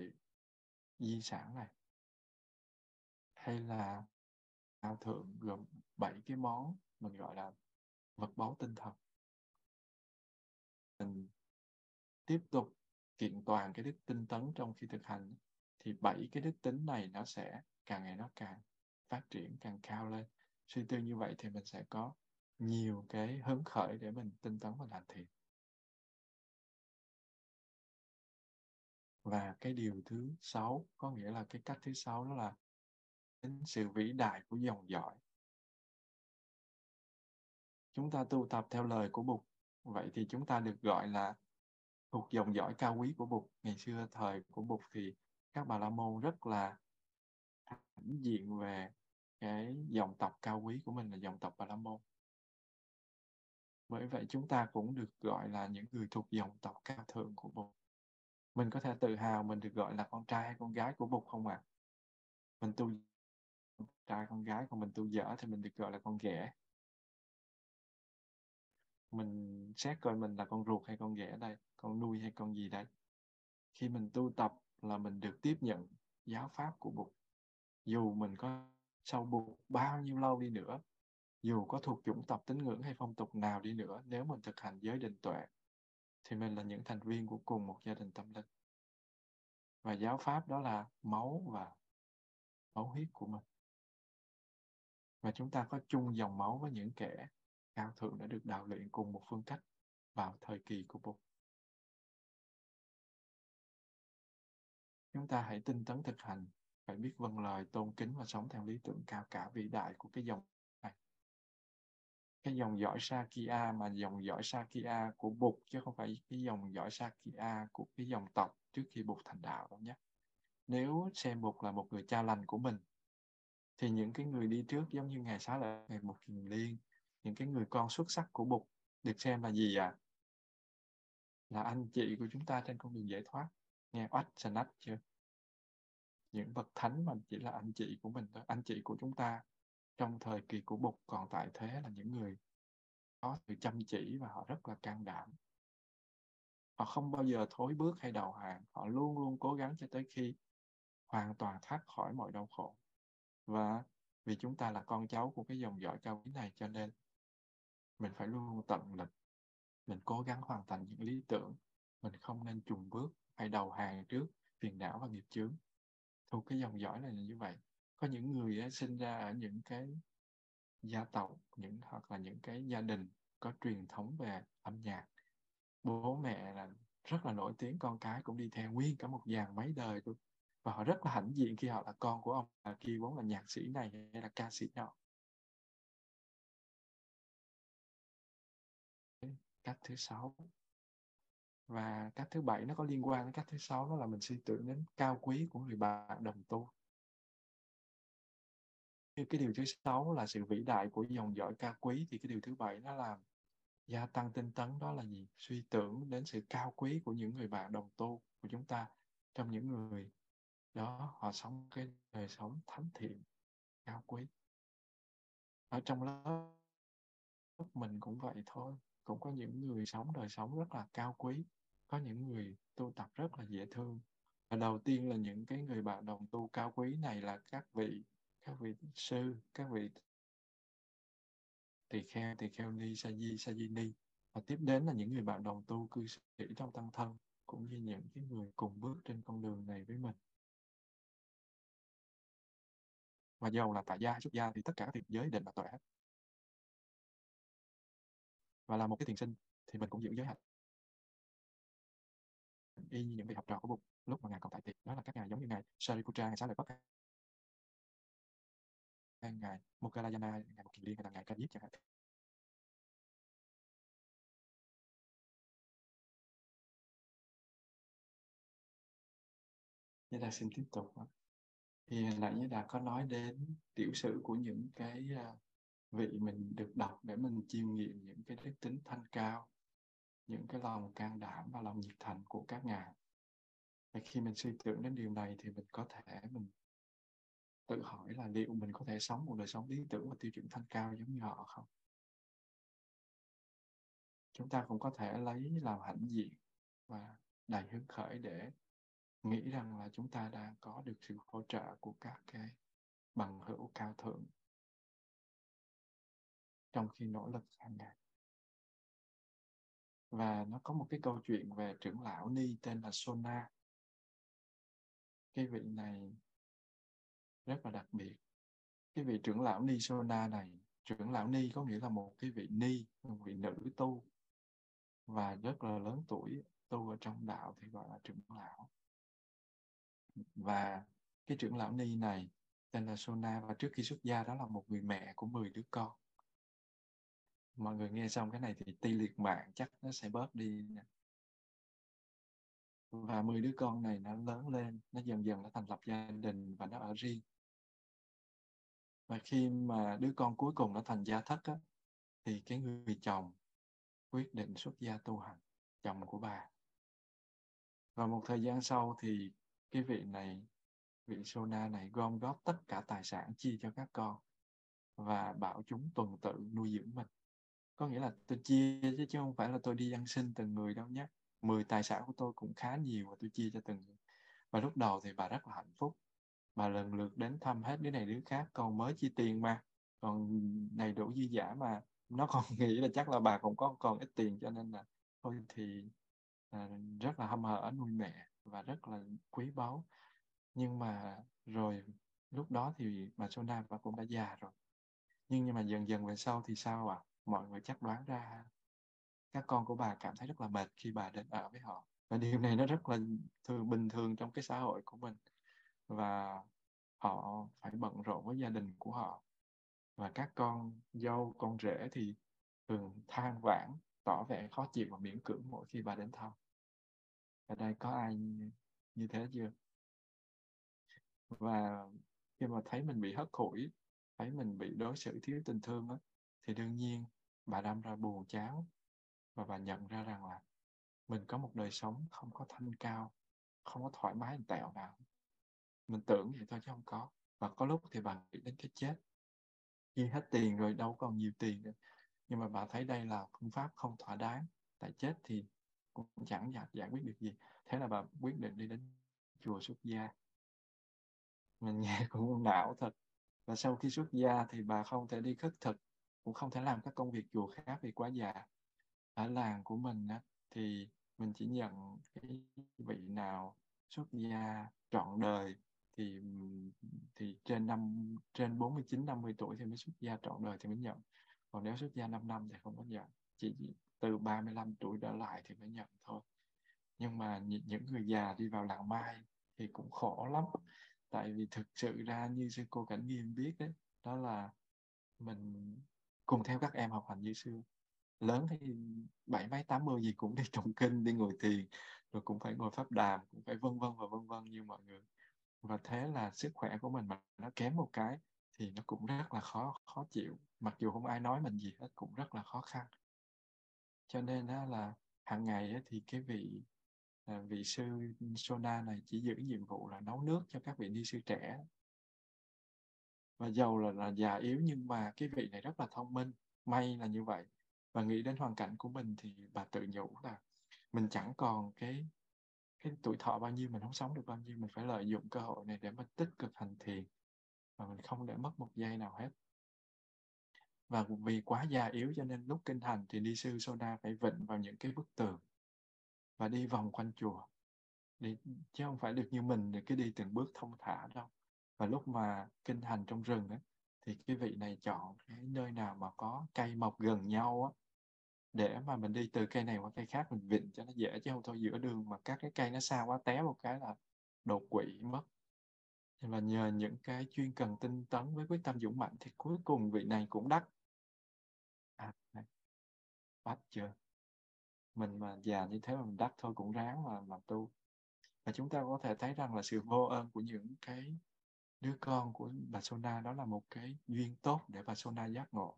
di sản này, hay là cao thượng gồm bảy cái món mình gọi là vật báu tinh thần. Mình tiếp tục kiện toàn cái đức tinh tấn trong khi thực hành thì bảy cái đức tính này nó sẽ càng ngày nó càng phát triển, càng cao lên. Suy tư như vậy thì mình sẽ có nhiều cái hứng khởi để mình tinh tấn và hành thiện. Và cái điều thứ sáu, có nghĩa là cái cách thứ sáu, đó là đến sự vĩ đại của dòng dõi. Chúng ta tu tập theo lời của Bụt, vậy thì chúng ta được gọi là thuộc dòng dõi cao quý của Bụt. Ngày xưa thời của Bụt thì các Bà La Môn rất là hãnh diện về cái dòng tộc cao quý của mình là dòng tộc Bà La Môn. Bởi vậy chúng ta cũng được gọi là những người thuộc dòng tộc cao thượng của Bụt. Mình có thể tự hào mình được gọi là con trai hay con gái của Bụt không ạ? À? Mình tu con trai con gái, còn mình tu dở thì mình được gọi là con ghẻ. Mình xét coi mình là con ruột hay con ghẻ đây, con nuôi hay con gì đây. Khi mình tu tập là mình được tiếp nhận giáo pháp của Bụt. Dù mình có sau Bụt bao nhiêu lâu đi nữa, dù có thuộc chủng tộc tín ngưỡng hay phong tục nào đi nữa, nếu mình thực hành giới định tuệ thì mình là những thành viên của cùng một gia đình tâm linh. Và giáo pháp đó là máu và máu huyết của mình. Và chúng ta có chung dòng máu với những kẻ cao thượng đã được đào luyện cùng một phương cách vào thời kỳ của Bụt. Chúng ta hãy tinh tấn thực hành, phải biết vâng lời, tôn kính và sống theo lý tưởng cao cả vĩ đại của cái dòng này. Cái dòng dõi Sakya mà dòng dõi Sakya của Bụt, chứ không phải cái dòng dõi Sakya của cái dòng tộc trước khi Bụt thành đạo đâu nhé. Nếu xem Bụt là một người cha lành của mình, thì những cái người đi trước giống như Ngài Xá Lợi, Ngài Mục Kiệt Liên, những cái người con xuất sắc của Bụt được xem là gì ạ? À? Là anh chị của chúng ta trên con đường giải thoát. Nghe oách sanat chưa? Những bậc thánh mà chỉ là anh chị của mình thôi. Anh chị của chúng ta trong thời kỳ của Bụt còn tại thế là những người có sự chăm chỉ và họ rất là can đảm. Họ không bao giờ thối bước hay đầu hàng. Họ luôn luôn cố gắng cho tới khi hoàn toàn thoát khỏi mọi đau khổ. Và vì chúng ta là con cháu của cái dòng dõi cao quý này cho nên mình phải luôn tận lực. Mình cố gắng hoàn thành những lý tưởng. Mình không nên chùn bước hay đầu hàng trước phiền não và nghiệp chướng. Thuộc cái dòng dõi này là như vậy. Có những người ấy, sinh ra ở những cái gia tộc, những hoặc là những cái gia đình có truyền thống về âm nhạc. Bố mẹ là rất là nổi tiếng, con cái cũng đi theo nguyên cả một dàn mấy đời luôn. Và họ rất là hãnh diện khi họ là con của ông bà kia, vốn là nhạc sĩ này hay là ca sĩ nọ. Cách thứ sáu. Và cách thứ bảy nó có liên quan đến cách thứ sáu, đó là mình suy tưởng đến cao quý của người bạn đồng tu. Như cái điều thứ sáu là sự vĩ đại của dòng dõi cao quý, thì cái điều thứ bảy nó làm gia tăng tinh tấn, đó là gì? Suy tưởng đến sự cao quý của những người bạn đồng tu của chúng ta, trong những người đó họ sống cái đời sống thánh thiện. cao quý. Ở trong lớp mình cũng vậy thôi, cũng có những người sống đời sống rất là cao quý, có những người tu tập rất là dễ thương. Và đầu tiên là những cái người bạn đồng tu cao quý này là các vị, các vị sư, các vị tỳ kheo, tỳ kheo ni, sa di, sa di ni. Và tiếp đến là những người bạn đồng tu cư sĩ trong tăng thân, cũng như những cái người cùng bước trên con đường này với mình. Và dầu là tại gia xuất gia thì tất cả các thiện giới định là tuệ hết. Và là một cái thiền sinh thì mình cũng giữ giới hạnh y như những vị học trò của Bụt lúc mà ngài còn tại tiệt. Đó là các ngài giống như ngài Sariputra, ngài Xá Lợi Phất, ngài Moggallāna, ngài Mục Kiệt Liên, ngài Ca Diếp chẳng hạn. Như ta xin tiếp tục. Thì lại như đã có nói đến tiểu sử của những cái vị mình được đọc để mình chiêm nghiệm những cái đức tính thanh cao, những cái lòng can đảm và lòng nhiệt thành của các ngài. Và khi mình suy tưởng đến điều này thì mình có thể mình tự hỏi là liệu mình có thể sống một đời sống lý tưởng và tiêu chuẩn thanh cao giống như họ không? Chúng ta cũng có thể lấy làm hãnh diện và đầy hứng khởi để nghĩ rằng là chúng ta đang có được sự hỗ trợ của các cái bằng hữu cao thượng trong khi nỗ lực hàng ngày. Và nó có một cái câu chuyện về trưởng lão Ni tên là Sona. Cái vị này rất là đặc biệt. Cái vị trưởng lão Ni Sona này, trưởng lão Ni có nghĩa là một cái vị Ni, một vị nữ tu và rất là lớn tuổi, tu ở trong đạo thì gọi là trưởng lão. Và cái trưởng lão Ni này tên là Sona, và trước khi xuất gia đó là một người mẹ của mười đứa con. Mọi người nghe xong cái này thì ti liệt mạng chắc nó sẽ bớt đi. Và mười đứa con này nó lớn lên, nó dần dần nó thành lập gia đình và nó ở riêng. Và khi mà đứa con cuối cùng nó thành gia thất á, thì cái người chồng quyết định xuất gia tu hành, chồng của bà. Và một thời gian sau thì cái vị này, vị Sona này gom góp tất cả tài sản chia cho các con và bảo chúng tuần tự nuôi dưỡng mình. Có nghĩa là tôi chia chứ, chứ không phải là tôi đi ăn xin từng người đâu nhé. Mười tài sản của tôi cũng khá nhiều và tôi chia cho từng người. Và lúc đầu thì bà rất là hạnh phúc. Bà lần lượt đến thăm hết đứa này đứa khác, còn mới chi tiền mà, còn đầy đủ dư giả mà. Nó còn nghĩ là chắc là bà cũng có còn ít tiền, cho nên là thôi thì à, rất là hâm hở nuôi mẹ và rất là quý báu. Nhưng mà rồi lúc đó thì bà Sona bà cũng đã già rồi. Nhưng, nhưng mà dần dần về sau thì sao ạ? À? Mọi người chắc đoán ra các con của bà cảm thấy rất là mệt khi bà đến ở với họ. Và điều này nó rất là thường, bình thường trong cái xã hội của mình. Và họ phải bận rộn với gia đình của họ. Và các con dâu, con rể thì thường than vãn, tỏ vẻ khó chịu và miễn cưỡng mỗi khi bà đến thăm. Ở đây có ai như thế chưa? Và khi mà thấy mình bị hất hủi, thấy mình bị đối xử thiếu tình thương đó, thì đương nhiên bà đâm ra buồn chán. Và bà nhận ra rằng là mình có một đời sống không có thanh cao, không có thoải mái một tẹo nào. Mình tưởng vậy thôi chứ không có. Và có lúc thì bà nghĩ đến cái chết. Khi hết tiền rồi đâu còn nhiều tiền nữa. Nhưng mà bà thấy đây là phương pháp không thỏa đáng. Tại chết thì cũng chẳng giải, giải quyết được gì. Thế là bà quyết định đi đến chùa xuất gia. Mình nghe cũng não thật. Và sau khi xuất gia thì bà không thể đi khất thực, cũng không thể làm các công việc chùa khác vì quá già. Ở làng của mình á, thì mình chỉ nhận cái vị nào xuất gia trọn đời thì thì trên năm trên bốn mươi chín năm mươi tuổi thì mới xuất gia trọn đời thì mới nhận. Còn nếu xuất gia năm năm thì không có nhận. Chỉ từ ba mươi lăm tuổi trở lại thì mới nhận thôi. Nhưng mà những người già đi vào làng Mai thì cũng khổ lắm. Tại vì thực sự ra như sư cô Cảnh Nghiêm biết đấy, đó là mình cùng theo các em học hành như xưa. Lớn thì bảy mấy tám mươi gì cũng đi tụng kinh, đi ngồi thiền, rồi cũng phải ngồi pháp đàm, cũng phải vân vân và vân vân như mọi người. Và thế là sức khỏe của mình mà nó kém một cái thì nó cũng rất là khó khó chịu. Mặc dù không ai nói mình gì hết, cũng rất là khó khăn. Cho nên đó là hàng ngày thì cái vị vị sư Sona này chỉ giữ nhiệm vụ là nấu nước cho các vị ni sư trẻ. Và giàu là, là già yếu nhưng mà cái vị này rất là thông minh, may là như vậy. Và nghĩ đến hoàn cảnh của mình thì bà tự nhủ là mình chẳng còn cái, cái tuổi thọ bao nhiêu, mình không sống được bao nhiêu, mình phải lợi dụng cơ hội này để mà tích cực hành thiền. Và mình không để mất một giây nào hết. Và vì quá già yếu cho nên lúc kinh hành thì ni sư Sona phải vịnh vào những cái bức tường và đi vòng quanh chùa. Đi, chứ không phải được như mình để cứ đi từng bước thông thả đâu. Và lúc mà kinh hành trong rừng ấy, thì cái vị này chọn cái nơi nào mà có cây mọc gần nhau á, để mà mình đi từ cây này qua cây khác, mình vịnh cho nó dễ, chứ không thôi giữa đường mà các cái cây nó xa quá té một cái là đột quỵ mất. Và nhờ những cái chuyên cần tinh tấn với quyết tâm dũng mạnh thì cuối cùng vị này cũng đắc. À, này. Bắt chưa? Mình mà già như thế mà mình đắc thôi cũng ráng mà làm tu. Và chúng ta có thể thấy rằng là sự vô ơn của những cái đứa con của bà Sona đó là một cái duyên tốt để bà Sona giác ngộ.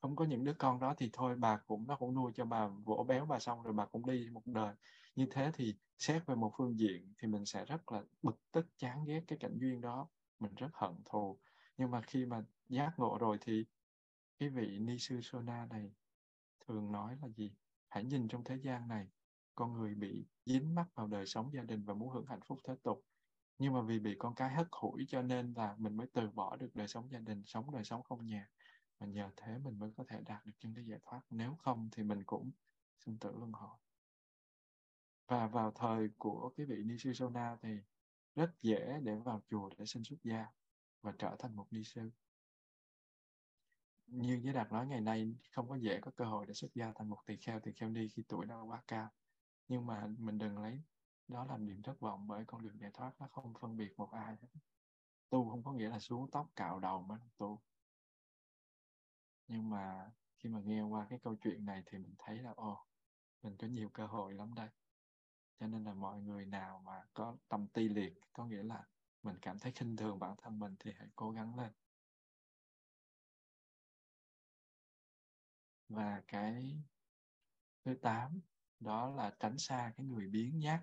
Không có những đứa con đó thì thôi bà cũng nó cũng nuôi cho bà, vỗ béo bà xong rồi bà cũng đi một đời. Như thế thì xét về một phương diện thì mình sẽ rất là bực tức, chán ghét cái cảnh duyên đó. Mình rất hận thù. Nhưng mà khi mà giác ngộ rồi thì cái vị ni sư Sona này thường nói là gì? Hãy nhìn trong thế gian này, con người bị dính mắc vào đời sống gia đình và muốn hưởng hạnh phúc thế tục. Nhưng mà vì bị con cái hất hủi cho nên là mình mới từ bỏ được đời sống gia đình, sống đời sống không nhà. Và nhờ thế mình mới có thể đạt được chân lý giải thoát. Nếu không thì mình cũng sinh tử luân hồi. Và vào thời của cái vị ni sư Sona thì rất dễ để vào chùa để xin xuất gia và trở thành một ni sư. Như Giới Đạt nói, ngày nay không có dễ có cơ hội để xuất gia thành một tỳ kheo, tỳ kheo ni khi tuổi nó quá cao. Nhưng mà mình đừng lấy đó làm điểm thất vọng, bởi con đường giải thoát nó không phân biệt một ai hết. Tu không có nghĩa là xuống tóc cạo đầu mới tu. Nhưng mà khi mà nghe qua cái câu chuyện này thì mình thấy là ồ, mình có nhiều cơ hội lắm đây. Cho nên là mọi người nào mà có tâm ti liệt, có nghĩa là mình cảm thấy khinh thường bản thân mình, thì hãy cố gắng lên. Và cái thứ tám đó là tránh xa cái người biếng nhác.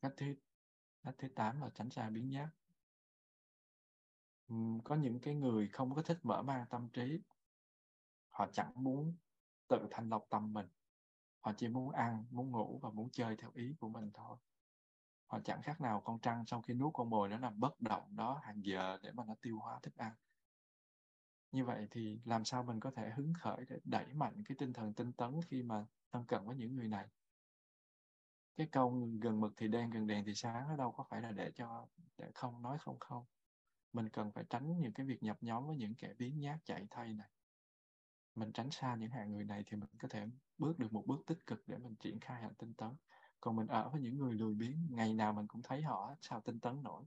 Cách thứ, cách thứ tám là tránh xa biếng nhác. Có những cái người không có thích mở mang tâm trí. Họ chẳng muốn tự thanh lọc tâm mình. Họ chỉ muốn ăn, muốn ngủ và muốn chơi theo ý của mình thôi. Họ chẳng khác nào con trăn sau khi nuốt con mồi, nó nằm bất động đó hàng giờ để mà nó tiêu hóa thức ăn. Như vậy thì làm sao mình có thể hứng khởi để đẩy mạnh cái tinh thần tinh tấn khi mà thân cận với những người này? Cái câu gần mực thì đen, gần đèn thì sáng nó đâu có phải là để cho để không nói không không. Mình cần phải tránh những cái việc nhập nhóm với những kẻ biếng nhác chạy thay này. Mình tránh xa những hạng người này thì mình có thể bước được một bước tích cực để mình triển khai hạnh tinh tấn. Còn mình ở với những người lười biếng, ngày nào mình cũng thấy họ, sao tinh tấn nổi.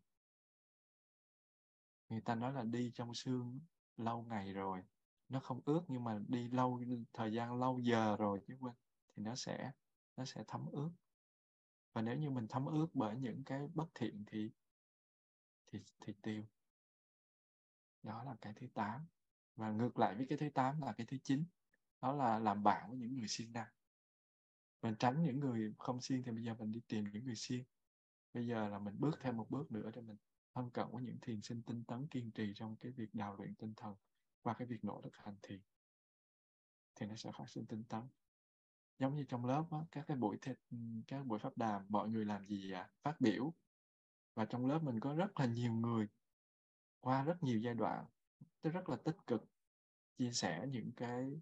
Người ta nói là đi trong sương lâu ngày rồi, nó không ướt, nhưng mà đi lâu, thời gian lâu giờ rồi chứ quên, thì nó sẽ nó sẽ thấm ướt. Và nếu như mình thấm ướt bởi những cái bất thiện thì thì, thì tiêu. Đó là cái thứ tám. Và ngược lại với cái thứ tám là cái thứ chín. Đó là làm bạn với những người siêng năng. Mình tránh những người không siêng thì bây giờ mình đi tìm những người siêng. Bây giờ là mình bước thêm một bước nữa để mình thân cận với những thiền sinh tinh tấn kiên trì trong cái việc đào luyện tinh thần và cái việc nỗ lực hành thiền. Thì nó sẽ phát sinh tinh tấn. Giống như trong lớp, đó, các cái buổi thịt, các buổi pháp đàm, mọi người làm gì ạ? À? Phát biểu. Và trong lớp mình có rất là nhiều người qua rất nhiều giai đoạn, tôi rất là tích cực chia sẻ những cái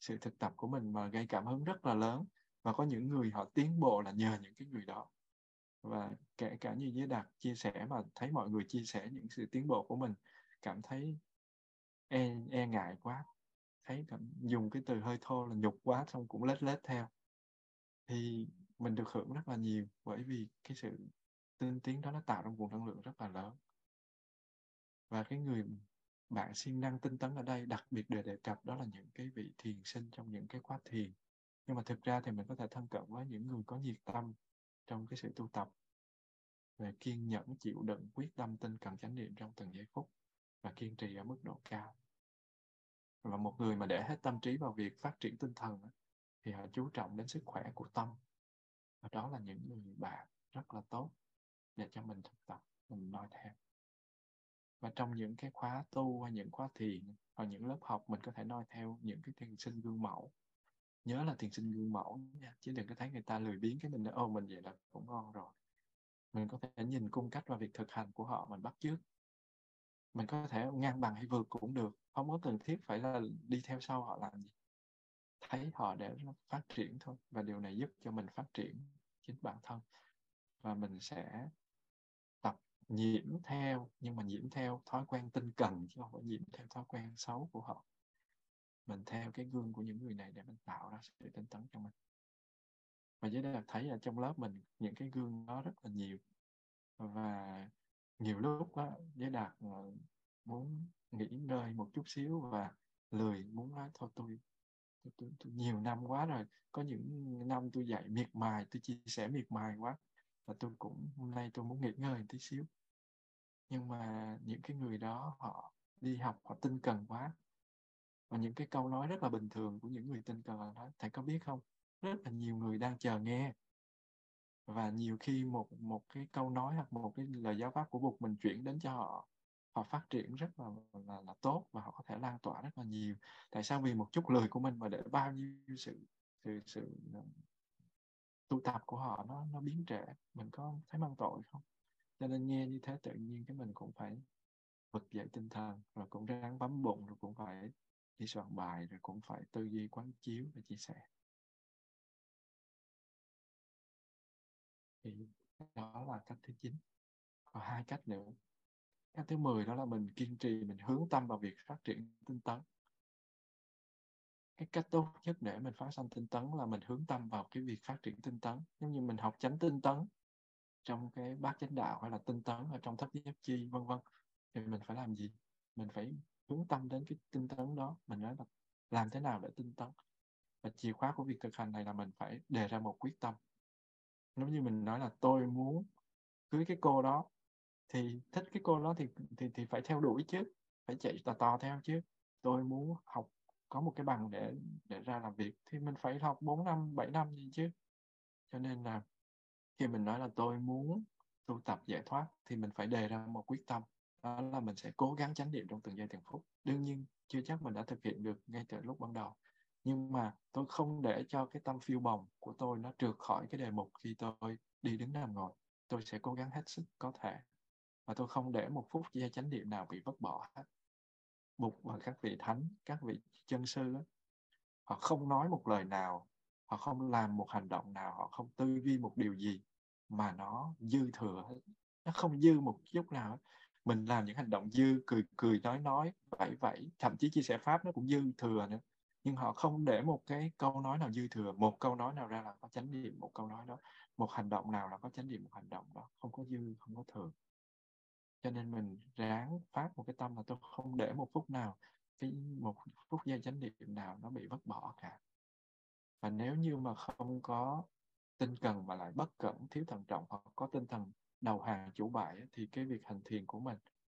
sự thực tập của mình mà gây cảm hứng rất là lớn. Và có những người họ tiến bộ là nhờ những cái người đó. Và kể cả như Giới Đạt chia sẻ mà thấy mọi người chia sẻ những sự tiến bộ của mình, cảm thấy e, e ngại quá, thấy cảm, dùng cái từ hơi thô là nhục quá, xong cũng lết lết theo. Thì mình được hưởng rất là nhiều, bởi vì cái sự tinh tiến đó nó tạo ra nguồn năng lượng rất là lớn. Và cái người bạn siêng năng tinh tấn ở đây đặc biệt được đề cập đó là những cái vị thiền sinh trong những cái khóa thiền. Nhưng mà thực ra thì mình có thể thân cận với những người có nhiệt tâm trong cái sự tu tập, về kiên nhẫn, chịu đựng, quyết tâm, tinh cần chánh niệm trong từng giây phút và kiên trì ở mức độ cao. Và một người mà để hết tâm trí vào việc phát triển tinh thần thì họ chú trọng đến sức khỏe của tâm. Và đó là những người bạn rất là tốt để cho mình thực tập, mình nói theo. Và trong những cái khóa tu hay những khóa thiền hoặc những lớp học, mình có thể noi theo những cái thiền sinh gương mẫu. Nhớ là thiền sinh gương mẫu nha, chứ đừng có thấy người ta lười biếng cái mình nói ô mình vậy là cũng ngon rồi. Mình có thể nhìn cung cách và việc thực hành của họ, mình bắt chước. Mình có thể ngang bằng hay vượt cũng được, không có cần thiết phải là đi theo sau họ làm gì. Thấy họ để phát triển thôi, và điều này giúp cho mình phát triển chính bản thân. Và mình sẽ tập nhiễm theo, nhưng mà nhiễm theo thói quen tinh cần, chứ không phải nhiễm theo thói quen xấu của họ. Mình theo cái gương của những người này để mình tạo ra sự tinh tấn cho mình. Và dưới đây là thấy là trong lớp mình những cái gương đó rất là nhiều. Và nhiều lúc đó, Giới Đạt muốn nghỉ ngơi một chút xíu và lười, muốn nói thôi tôi, tôi, tôi, tôi nhiều năm quá rồi, có những năm tôi dạy miệt mài, tôi chia sẻ miệt mài quá, và tôi cũng hôm nay tôi muốn nghỉ ngơi một tí xíu. Nhưng mà những cái người đó họ đi học, họ tinh cần quá, và những cái câu nói rất là bình thường của những người tinh cần là nói, thầy có biết không, rất là nhiều người đang chờ nghe. Và nhiều khi một một cái câu nói hoặc một cái lời giáo pháp của Bụt mình chuyển đến cho họ, họ phát triển rất là, là, là tốt, và họ có thể lan tỏa rất là nhiều. Tại sao vì một chút lười của mình mà để bao nhiêu sự sự, sự tu tập của họ nó, nó biến trễ? Mình có thấy mang tội không? Cho nên nghe như thế tự nhiên cái mình cũng phải vực dậy tinh thần, rồi cũng ráng bấm bụng, rồi cũng phải đi soạn bài, rồi cũng phải tư duy quán chiếu và chia sẻ. Thì đó là cách thứ chín. Còn hai cách nữa. Cách thứ mười đó là mình kiên trì, mình hướng tâm vào việc phát triển tinh tấn. Cái cách tốt nhất để mình phát sanh tinh tấn là mình hướng tâm vào cái việc phát triển tinh tấn. Giống như mình học chánh tinh tấn trong cái bát chánh đạo, hay là tinh tấn ở trong thất giác chi, vân vân, thì mình phải làm gì? Mình phải hướng tâm đến cái tinh tấn đó. Mình nói là làm thế nào để tinh tấn. Và chìa khóa của việc thực hành này là mình phải đề ra một quyết tâm. Nếu như mình nói là tôi muốn cưới cái cô đó, thì thích cái cô đó thì, thì, thì phải theo đuổi chứ, phải chạy tò tò theo chứ. Tôi muốn học, có một cái bằng để, để ra làm việc, thì mình phải học bốn năm, bảy năm gì chứ. Cho nên là khi mình nói là tôi muốn tu tập giải thoát, thì mình phải đề ra một quyết tâm. Đó là mình sẽ cố gắng chánh niệm trong từng giây từng phút. Đương nhiên, chưa chắc mình đã thực hiện được ngay từ lúc ban đầu. Nhưng mà tôi không để cho cái tâm phiêu bồng của tôi nó trượt khỏi cái đề mục khi tôi đi đứng nằm ngồi. Tôi sẽ cố gắng hết sức có thể. Và tôi không để một phút giây chánh niệm nào bị vứt bỏ hết. Bụt và các vị thánh, các vị chân sư, đó, họ không nói một lời nào, họ không làm một hành động nào, họ không tư duy một điều gì mà nó dư thừa hết. Nó không dư một chút nào hết. Mình làm những hành động dư, cười cười, nói nói, vẫy vẫy, thậm chí chia sẻ pháp nó cũng dư thừa nữa. Nhưng họ không để một cái câu nói nào dư thừa, một câu nói nào ra là có chánh niệm một câu nói đó, một hành động nào là có chánh niệm một hành động đó, không có dư, không có thừa. Cho nên mình ráng phát một cái tâm là tôi không để một phút nào, cái một phút giây chánh niệm nào nó bị vứt bỏ cả. Và nếu như mà không có tinh cần mà lại bất cẩn, thiếu thận trọng, hoặc có tinh thần đầu hàng chủ bại, thì cái việc hành thiền của mình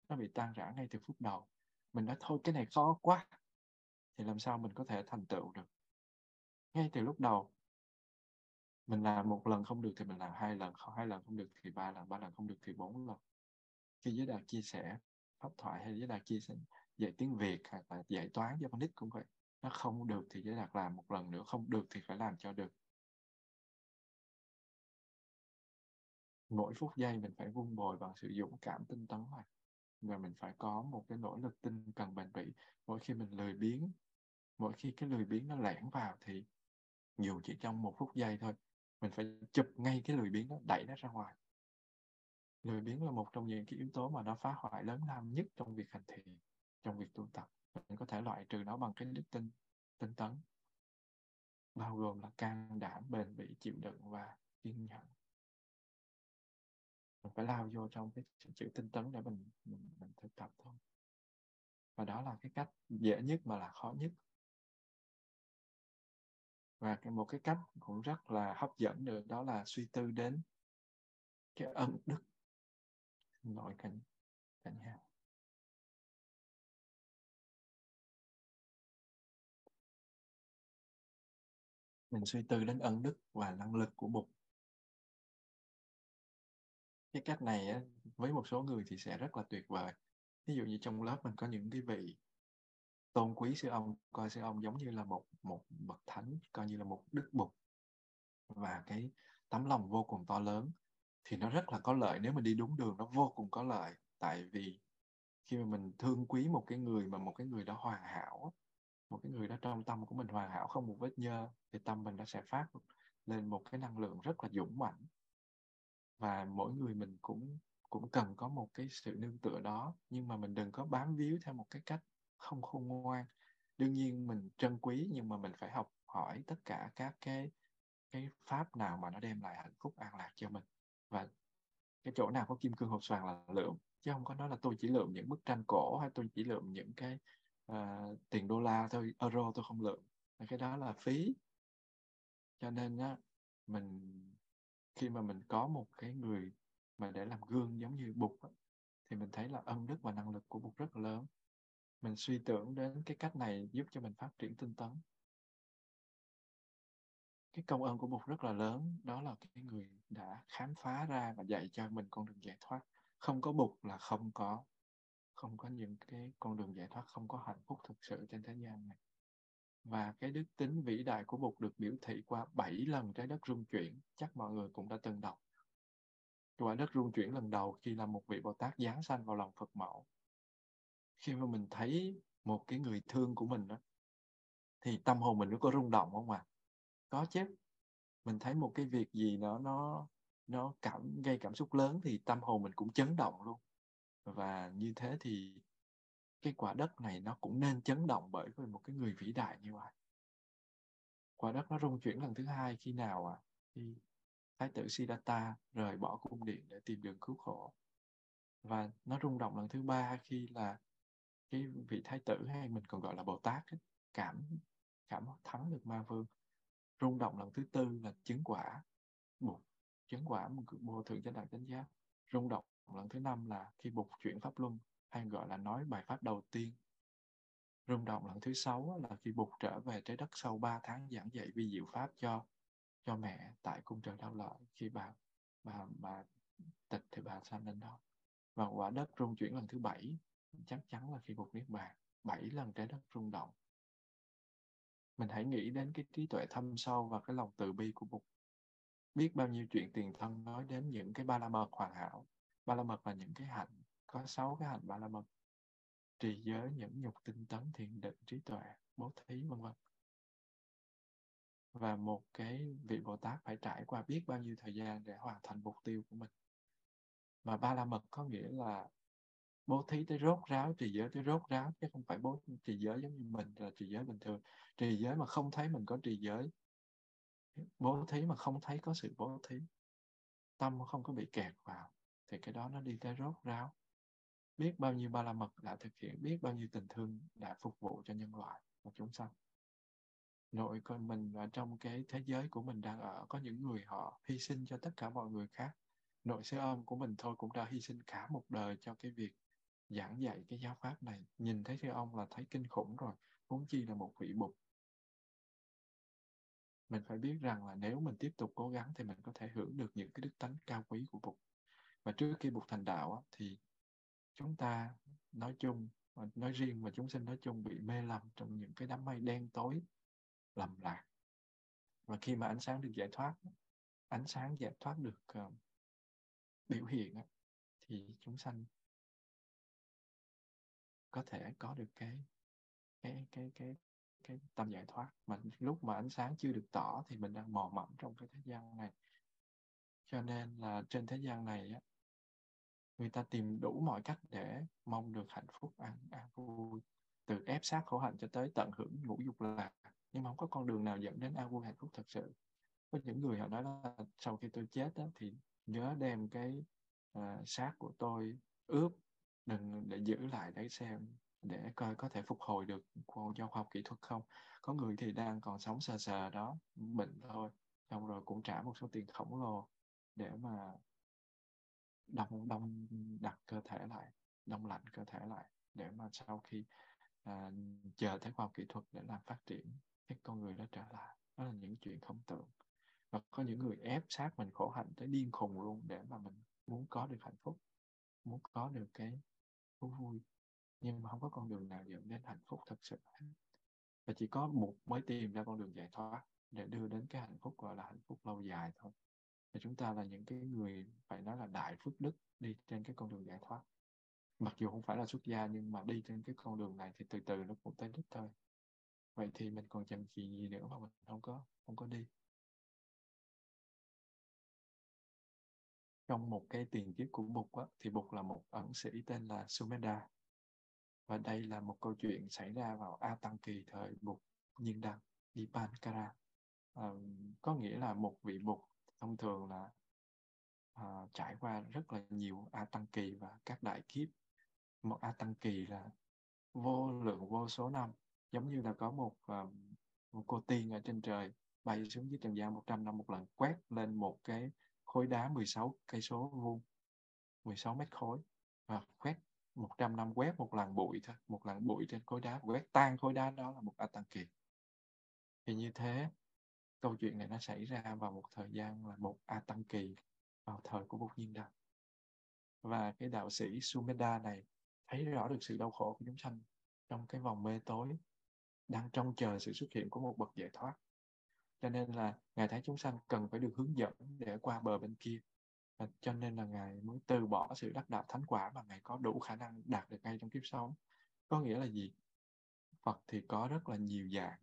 nó bị tan rã ngay từ phút đầu. Mình nói thôi cái này khó quá, thì làm sao mình có thể thành tựu được? Ngay từ lúc đầu, mình làm một lần không được thì mình làm hai lần, hai lần không được thì ba lần, ba lần không được thì bốn lần. Khi Giới Đạt chia sẻ pháp thoại, hay Giới Đạt chia sẻ dạy tiếng Việt, hay là dạy toán cho con nít cũng vậy, nó không được thì Giới Đạt làm một lần nữa, không được thì phải làm cho được. Mỗi phút giây mình phải vun bồi bằng sự dũng cảm tinh tấn này. Và mình phải có một cái nỗ lực tinh cần bền bỉ. Mỗi khi mình lười biếng, mỗi khi cái lười biếng nó lẻn vào, thì dù chỉ trong một phút giây thôi, mình phải chụp ngay cái lười biếng đó, đẩy nó ra ngoài. Lười biếng là một trong những cái yếu tố mà nó phá hoại lớn lao nhất trong việc hành thiền, trong việc tu tập. Mình có thể loại trừ nó bằng cái đức tin, tinh tấn, bao gồm là can đảm, bền bỉ, chịu đựng và kiên nhẫn. Mình phải lao vô trong cái chữ tinh tấn để mình, mình, mình thực tập thôi. Và đó là cái cách dễ nhất mà là khó nhất. Và một cái cách cũng rất là hấp dẫn nữa, đó là suy tư đến cái ân đức. Xin lỗi cả nhà. Mình suy tư đến ân đức và năng lực của Bụt. Cái cách này với một số người thì sẽ rất là tuyệt vời, Ví dụ như trong lớp mình có những cái vị tôn quý sư ông, coi sư ông giống như là một, một bậc thánh, coi như là một đức bụt. Và cái tấm lòng vô cùng to lớn thì nó rất là có lợi. Nếu mình đi đúng đường nó vô cùng có lợi. Tại vì khi mà mình thương quý một cái người mà một cái người đó hoàn hảo, một cái người đó trong tâm của mình hoàn hảo không một vết nhơ, thì tâm mình nó sẽ phát lên một cái năng lượng rất là dũng mãnh. Và mỗi người mình cũng, cũng cần có một cái sự nương tựa đó. Nhưng mà mình đừng có bám víu theo một cái cách không khôn ngoan. Đương nhiên mình trân quý, nhưng mà mình phải học hỏi tất cả các cái, cái pháp nào mà nó đem lại hạnh phúc an lạc cho mình. Và cái chỗ nào có kim cương hộp xoàn là lượm, chứ không có nói là tôi chỉ lượm những bức tranh cổ, hay tôi chỉ lượm những cái uh, tiền đô la thôi, euro tôi không lượm. Cái đó là phí. Cho nên á, mình khi mà mình có một cái người mà để làm gương giống như Bụt á, thì mình thấy là ân đức và năng lực của Bụt rất lớn. Mình suy tưởng đến cái cách này giúp cho mình phát triển tinh tấn. Cái công ơn của Bụt rất là lớn, đó là cái người đã khám phá ra và dạy cho mình con đường giải thoát. Không có Bụt là không có, không có những cái con đường giải thoát, không có hạnh phúc thực sự trên thế gian này. Và cái đức tính vĩ đại của Bụt được biểu thị qua bảy lần trái đất rung chuyển, chắc mọi người cũng đã từng đọc. Quả đất rung chuyển lần đầu khi là một vị Bồ Tát giáng sanh vào lòng Phật mẫu. Khi mà mình thấy một cái người thương của mình đó, thì tâm hồn mình nó có rung động không ạ? À? Có chứ. Mình thấy một cái việc gì nó nó nó cảm gây cảm xúc lớn thì tâm hồn mình cũng chấn động luôn. Và như thế thì cái quả đất này nó cũng nên chấn động bởi vì một cái người vĩ đại như vậy. Quả đất nó rung chuyển lần thứ hai khi nào ạ? À? Khi Thái tử Siddhartha rời bỏ cung điện để tìm đường cứu khổ. Và nó rung động lần thứ ba khi là cái vị Thái tử, hay mình còn gọi là Bồ Tát ấy, cảm, cảm thắng được ma vương. Rung động lần thứ tư là chứng quả Bụt, chứng quả Vô Thượng Chánh Đẳng Chánh Giác. Rung động lần thứ năm là khi Bụt chuyển Pháp Luân, hay gọi là nói bài pháp đầu tiên. Rung động lần thứ sáu là khi Bụt trở về trái đất sau ba tháng giảng dạy vi diệu pháp cho cho mẹ tại cung trời Đạo Lợi, khi bà, bà, bà tịch thì bà sanh lên đó. Và quả đất rung chuyển lần thứ bảy chắc chắn là khi Bụt Niết Bàn. Bảy lần trái đất rung động. Mình hãy nghĩ đến cái trí tuệ thâm sâu và cái lòng từ bi của Bụt. Biết bao nhiêu chuyện tiền thân nói đến những cái ba la mật hoàn hảo. Ba la mật là những cái hạnh, có sáu cái hạnh ba la mật: trì giới, nhẫn nhục, tinh tấn, thiền định, trí tuệ, bố thí, vân vân. Và một cái vị Bồ Tát phải trải qua biết bao nhiêu thời gian để hoàn thành mục tiêu của mình. Và ba la mật có nghĩa là bố thí tới rốt ráo, trì giới tới rốt ráo, chứ không phải bố trì giới giống như mình là trì giới bình thường. Trì giới mà không thấy mình có trì giới, bố thí mà không thấy có sự bố thí, tâm không có bị kẹt vào, thì cái đó nó đi tới rốt ráo. Biết bao nhiêu ba la mật đã thực hiện, biết bao nhiêu tình thương đã phục vụ cho nhân loại và chúng sanh. Nội con mình ở trong cái thế giới của mình đang ở, có những người họ hy sinh cho tất cả mọi người khác. Nội sư ông của mình thôi cũng đã hy sinh cả một đời cho cái việc giảng dạy cái giáo pháp này. Nhìn thấy sư ông là thấy kinh khủng rồi, huống chi là một vị Bụt. Mình phải biết rằng là nếu mình tiếp tục cố gắng thì mình có thể hưởng được những cái đức tánh cao quý của Bụt. Và trước khi Bụt thành đạo thì chúng ta nói chung, nói riêng và chúng sinh nói chung bị mê lầm trong những cái đám mây đen tối lầm lạc. Và khi mà ánh sáng được giải thoát, ánh sáng giải thoát được uh, biểu hiện thì chúng sanh có thể có được cái cái cái cái cái tâm giải thoát. Mà lúc mà ánh sáng chưa được tỏ thì mình đang mò mẫm trong cái thế gian này. Cho nên là trên thế gian này á, người ta tìm đủ mọi cách để mong được hạnh phúc an, an vui, từ ép sát khổ hạnh cho tới tận hưởng ngũ dục lạc, nhưng mà không có con đường nào dẫn đến an vui hạnh phúc thật sự. Có những người họ nói là sau khi tôi chết á, thì nhớ đem cái uh, xác của tôi ướp, đừng để giữ lại để xem, để coi có thể phục hồi được do khoa học kỹ thuật không. Có người thì đang còn sống sờ sờ đó, bệnh thôi, xong rồi cũng trả một số tiền khổng lồ để mà đông, đông đặt cơ thể lại, đông lạnh cơ thể lại, để mà sau khi uh, chờ tới khoa học kỹ thuật để làm phát triển cái con người đó trở lại. Đó là những chuyện không tưởng. Và có những người ép sát mình khổ hạnh tới điên khùng luôn để mà mình muốn có được hạnh phúc, muốn có được cái thú vui. nhưng mà không có con đường nào dẫn đến hạnh phúc thật sự. Và chỉ có một mới tìm ra con đường giải thoát để đưa đến cái hạnh phúc gọi là hạnh phúc lâu dài thôi. Thì chúng ta là những cái người phải nói là đại phước đức đi trên cái con đường giải thoát. Mặc dù không phải là xuất gia nhưng mà đi trên cái con đường này thì từ từ nó cũng tới đích thôi. Vậy thì mình còn chần chừ gì nữa mà mình không có không có đi. Trong một cái tiền kiếp của Bụt á, thì Bụt là một ẩn sĩ tên là Sumedha. Và đây là một câu chuyện xảy ra vào A Tăng Kỳ thời Bụt Nhiên Đăng Dipankara. À, có nghĩa là một vị Bụt thông thường là à, trải qua rất là nhiều A Tăng Kỳ và các đại kiếp. Một A Tăng Kỳ là vô lượng vô số năm. Giống như là có một, uh, một cô tiên ở trên trời bay xuống dưới trần gian một trăm năm một lần, quét lên một cái khối đá mười sáu cây số vuông, mười sáu mét khối, và quét một trăm năm, quét một lần bụi thôi, một lần bụi trên khối đá, quét tan khối đá đó là một A Tăng Kỳ. Thì như thế, câu chuyện này nó xảy ra vào một thời gian là một A Tăng Kỳ vào thời của Bụt Nhiên Đăng. Và cái đạo sĩ Sumedha này thấy rõ được sự đau khổ của chúng sanh trong cái vòng mê tối, đang trông chờ sự xuất hiện của một bậc giải thoát. Cho nên là Ngài thấy chúng sanh cần phải được hướng dẫn để qua bờ bên kia. Và cho nên là Ngài muốn từ bỏ sự đắc đạo thánh quả mà Ngài có đủ khả năng đạt được ngay trong kiếp sống. Có nghĩa là gì? Phật thì có rất là nhiều dạng.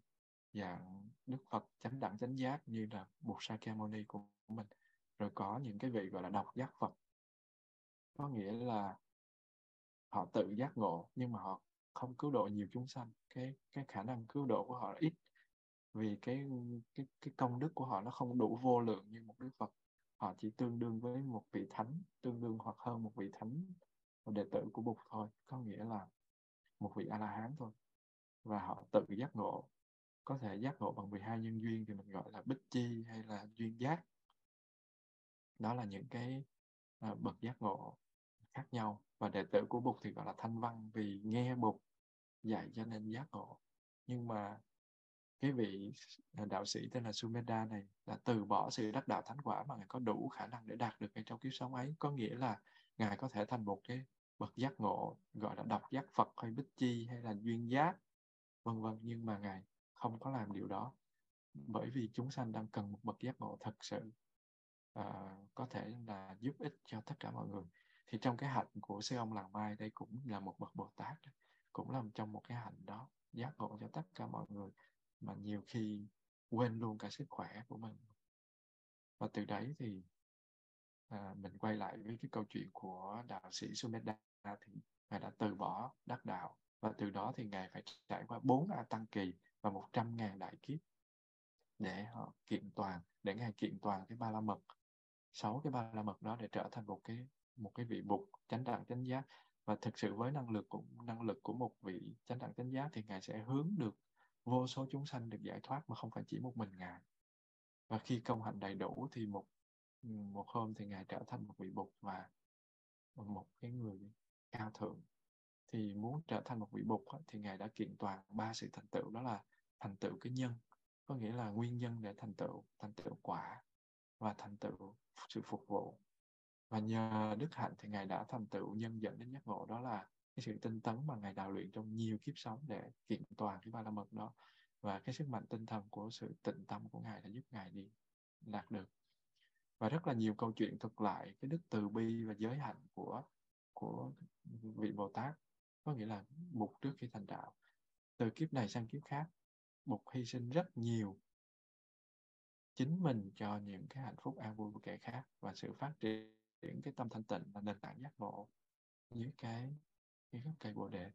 Dạng Đức Phật chánh đẳng chánh giác như là Bụt Sa Ca Mâu Ni của mình. Rồi có những cái vị gọi là độc giác Phật. Có nghĩa là họ tự giác ngộ nhưng mà họ không cứu độ nhiều chúng sanh. Cái, cái khả năng cứu độ của họ là ít. Vì cái, cái, cái công đức của họ nó không đủ vô lượng như một Đức Phật. Họ chỉ tương đương với một vị thánh, tương đương hoặc hơn một vị thánh, một đệ tử của Bụt thôi. Có nghĩa là một vị A-la-hán thôi. Và họ tự giác ngộ. Có thể giác ngộ bằng mười hai nhân duyên thì mình gọi là Bích Chi hay là Duyên Giác. Đó là những cái uh, bậc giác ngộ khác nhau. Và đệ tử của Bụt thì gọi là Thanh Văn vì nghe Bụt dạy cho nên giác ngộ. Nhưng mà cái vị đạo sĩ tên là Sumedha này là từ bỏ sự đắc đạo thánh quả mà Ngài có đủ khả năng để đạt được ngay trong kiếp sống ấy. Có nghĩa là Ngài có thể thành một cái bậc giác ngộ gọi là độc giác Phật hay Bích Chi hay là Duyên Giác vân vân, nhưng mà Ngài không có làm điều đó bởi vì chúng sanh đang cần một bậc giác ngộ thật sự à, có thể là giúp ích cho tất cả mọi người. Thì trong cái hạnh của sư ông Làng Mai đây cũng là một bậc Bồ Tát, cũng làm trong một cái hạnh đó giác ngộ cho tất cả mọi người. Mà nhiều khi quên luôn cả sức khỏe của mình. Và từ đấy thì à, mình quay lại với cái câu chuyện của đạo sĩ Sumedha. Thì Ngài đã từ bỏ đắc đạo. Và từ đó thì Ngài phải trải qua bốn A Tăng Kỳ và một trăm ngàn đại kiếp. Để họ kiện toàn, để Ngài kiện toàn cái ba la mật. Sáu cái ba la mật đó để trở thành một cái, một cái vị Bụt chánh đẳng chánh giác. Và thực sự với năng lực của, năng lực của một vị chánh đẳng chánh giác thì Ngài sẽ hướng được vô số chúng sanh được giải thoát mà không phải chỉ một mình Ngài. Và khi công hạnh đầy đủ thì một một hôm thì Ngài trở thành một vị Bụt và một cái người cao thượng. Thì muốn trở thành một vị Bụt thì Ngài đã kiện toàn ba sự thành tựu, đó là thành tựu cái nhân, có nghĩa là nguyên nhân để thành tựu, thành tựu quả và thành tựu sự phục vụ. Và nhờ đức hạnh thì Ngài đã thành tựu nhân dẫn đến giác ngộ, đó là cái sự tinh tấn mà Ngài đào luyện trong nhiều kiếp sống để kiện toàn cái ba la mật đó. Và cái sức mạnh tinh thần của sự tịnh tâm của Ngài đã giúp Ngài đi đạt được. Và rất là nhiều câu chuyện thuật lại cái đức từ bi và giới hạnh của, của vị Bồ Tát. Có nghĩa là Bụt trước khi thành đạo, từ kiếp này sang kiếp khác, Bụt hy sinh rất nhiều chính mình cho những cái hạnh phúc an vui của kẻ khác. Và sự phát triển cái tâm thanh tịnh là nền tảng giác ngộ dưới cái cái gốc cây Bồ Đề.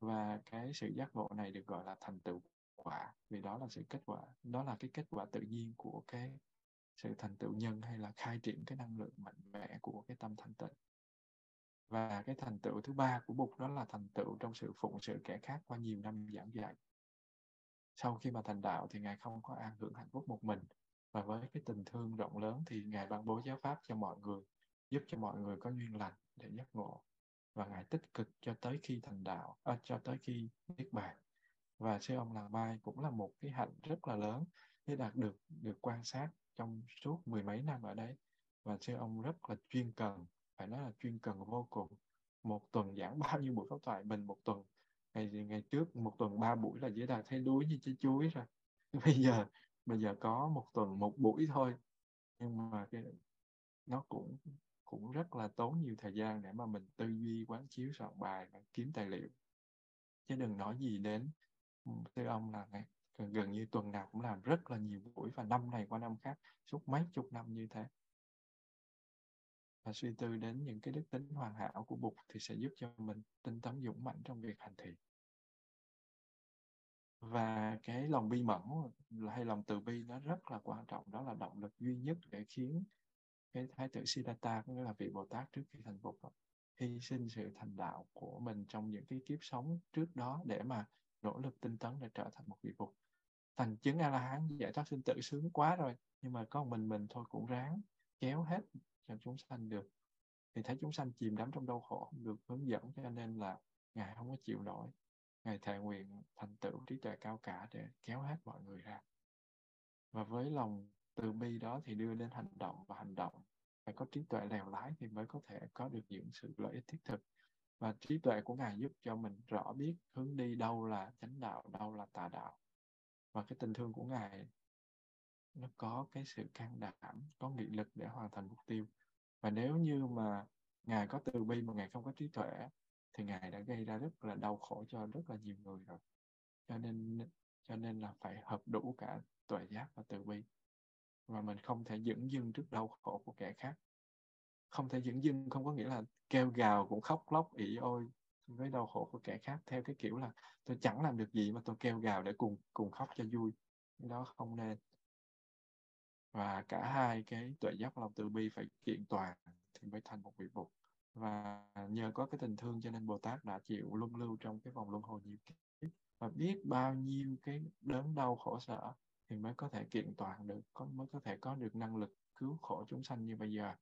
Và cái sự giác ngộ này được gọi là thành tựu quả, vì đó là sự kết quả, đó là cái kết quả tự nhiên của cái sự thành tựu nhân hay là khai triển cái năng lượng mạnh mẽ của cái tâm thanh tịnh. Và cái thành tựu thứ ba của Bụt đó là thành tựu trong sự phụng sự kẻ khác qua nhiều năm giảng dạy. Sau khi mà thành đạo thì Ngài không có an hưởng hạnh phúc một mình, và với cái tình thương rộng lớn thì Ngài ban bố giáo pháp cho mọi người, giúp cho mọi người có duyên lành để giác ngộ. Và Ngài tích cực cho tới khi thành đạo, à, cho tới khi Niết Bàn. Và sư ông Làng Mai cũng là một cái hạnh rất là lớn để đạt được, được quan sát trong suốt mười mấy năm ở đấy. Và sư ông rất là chuyên cần, phải nói là chuyên cần vô cùng. một tuần giảng bao nhiêu buổi pháp thoại, mình một tuần ngày ngày trước một tuần ba buổi là dễ đạt thấy đuối như trái chuối rồi. Bây giờ bây giờ có một tuần một buổi thôi, nhưng mà cái nó cũng cũng rất là tốn nhiều thời gian để mà mình tư duy, quán chiếu, soạn bài và kiếm tài liệu, chứ đừng nói gì đến thưa ông là này, gần như tuần nào cũng làm rất là nhiều buổi, và năm này qua năm khác suốt mấy chục năm như thế. Và suy tư đến những cái đức tính hoàn hảo của Bụt thì sẽ giúp cho mình tinh tấn dũng mãnh trong việc hành thiện. Và cái lòng bi mẫn hay lòng từ bi nó rất là quan trọng, đó là động lực duy nhất để khiến cái Thái tử Siddhartha, cũng là vị Bồ Tát trước khi thành Bụt, hy sinh sự thành đạo của mình trong những cái kiếp sống trước đó để mà nỗ lực tinh tấn để trở thành một vị Bụt. Thành chứng A-la-hán giải thoát sinh tử sướng quá rồi, nhưng mà có mình mình thôi cũng ráng kéo hết cho chúng sanh được. Thì thấy chúng sanh chìm đắm trong đau khổ, không được hướng dẫn, cho nên là Ngài không có chịu nổi. Ngài thệ nguyện thành tựu trí tuệ cao cả để kéo hết mọi người ra. Và với lòng từ bi đó thì đưa đến hành động, và hành động phải có trí tuệ lèo lái thì mới có thể có được những sự lợi ích thiết thực. Và trí tuệ của Ngài giúp cho mình rõ biết hướng đi đâu là chánh đạo, đâu là tà đạo. Và cái tình thương của Ngài nó có cái sự can đảm, có nghị lực để hoàn thành mục tiêu. Và nếu như mà Ngài có từ bi mà Ngài không có trí tuệ thì Ngài đã gây ra rất là đau khổ cho rất là nhiều người rồi. Cho nên, cho nên là phải hợp đủ cả tuệ giác và từ bi. Và mình không thể dửng dưng trước đau khổ của kẻ khác. Không thể dửng dưng không có nghĩa là kêu gào cũng khóc lóc ỉ ôi với đau khổ của kẻ khác theo cái kiểu là tôi chẳng làm được gì mà tôi kêu gào để cùng cùng khóc cho vui. Đó không nên. Và cả hai cái tuệ giác và lòng từ bi phải kiện toàn thì mới thành một vị Bụt. Và nhờ có cái tình thương cho nên Bồ Tát đã chịu luân lưu trong cái vòng luân hồi nhiều kiếp, và biết bao nhiêu cái đớn đau khổ sở thì mới có thể kiện toàn được, có, mới có thể có được năng lực cứu khổ chúng sanh như bây giờ.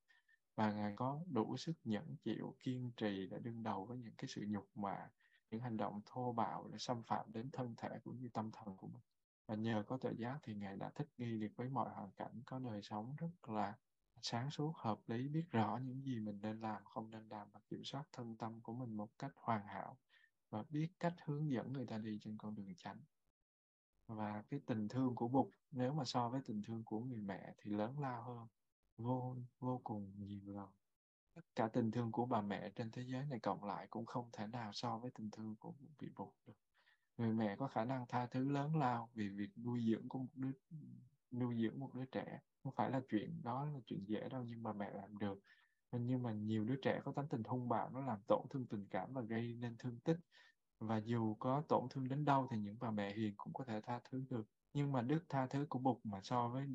Và Ngài có đủ sức nhẫn chịu, kiên trì để đương đầu với những cái sự nhục mạ, những hành động thô bạo để xâm phạm đến thân thể cũng như tâm thần của mình. Và nhờ có tuệ giác thì Ngài đã thích nghi được với mọi hoàn cảnh, có đời sống rất là sáng suốt, hợp lý, biết rõ những gì mình nên làm, không nên làm, và kiểm soát thân tâm của mình một cách hoàn hảo, và biết cách hướng dẫn người ta đi trên con đường chánh. Và cái tình thương của Bụt nếu mà so với tình thương của người mẹ thì lớn lao hơn vô vô cùng nhiều lần. Tất cả tình thương của bà mẹ trên thế giới này cộng lại cũng không thể nào so với tình thương của vị Bụt được. Người mẹ có khả năng tha thứ lớn lao vì việc nuôi dưỡng của một đứa nuôi dưỡng một đứa trẻ. Không phải là chuyện đó là chuyện dễ đâu, nhưng mà mẹ làm được. Nhưng mà nhiều đứa trẻ có tánh tình hung bạo, nó làm tổn thương tình cảm và gây nên thương tích. Và dù có tổn thương đến đâu thì những bà mẹ hiền cũng có thể tha thứ được. Nhưng mà đức tha thứ của Bụt mà so với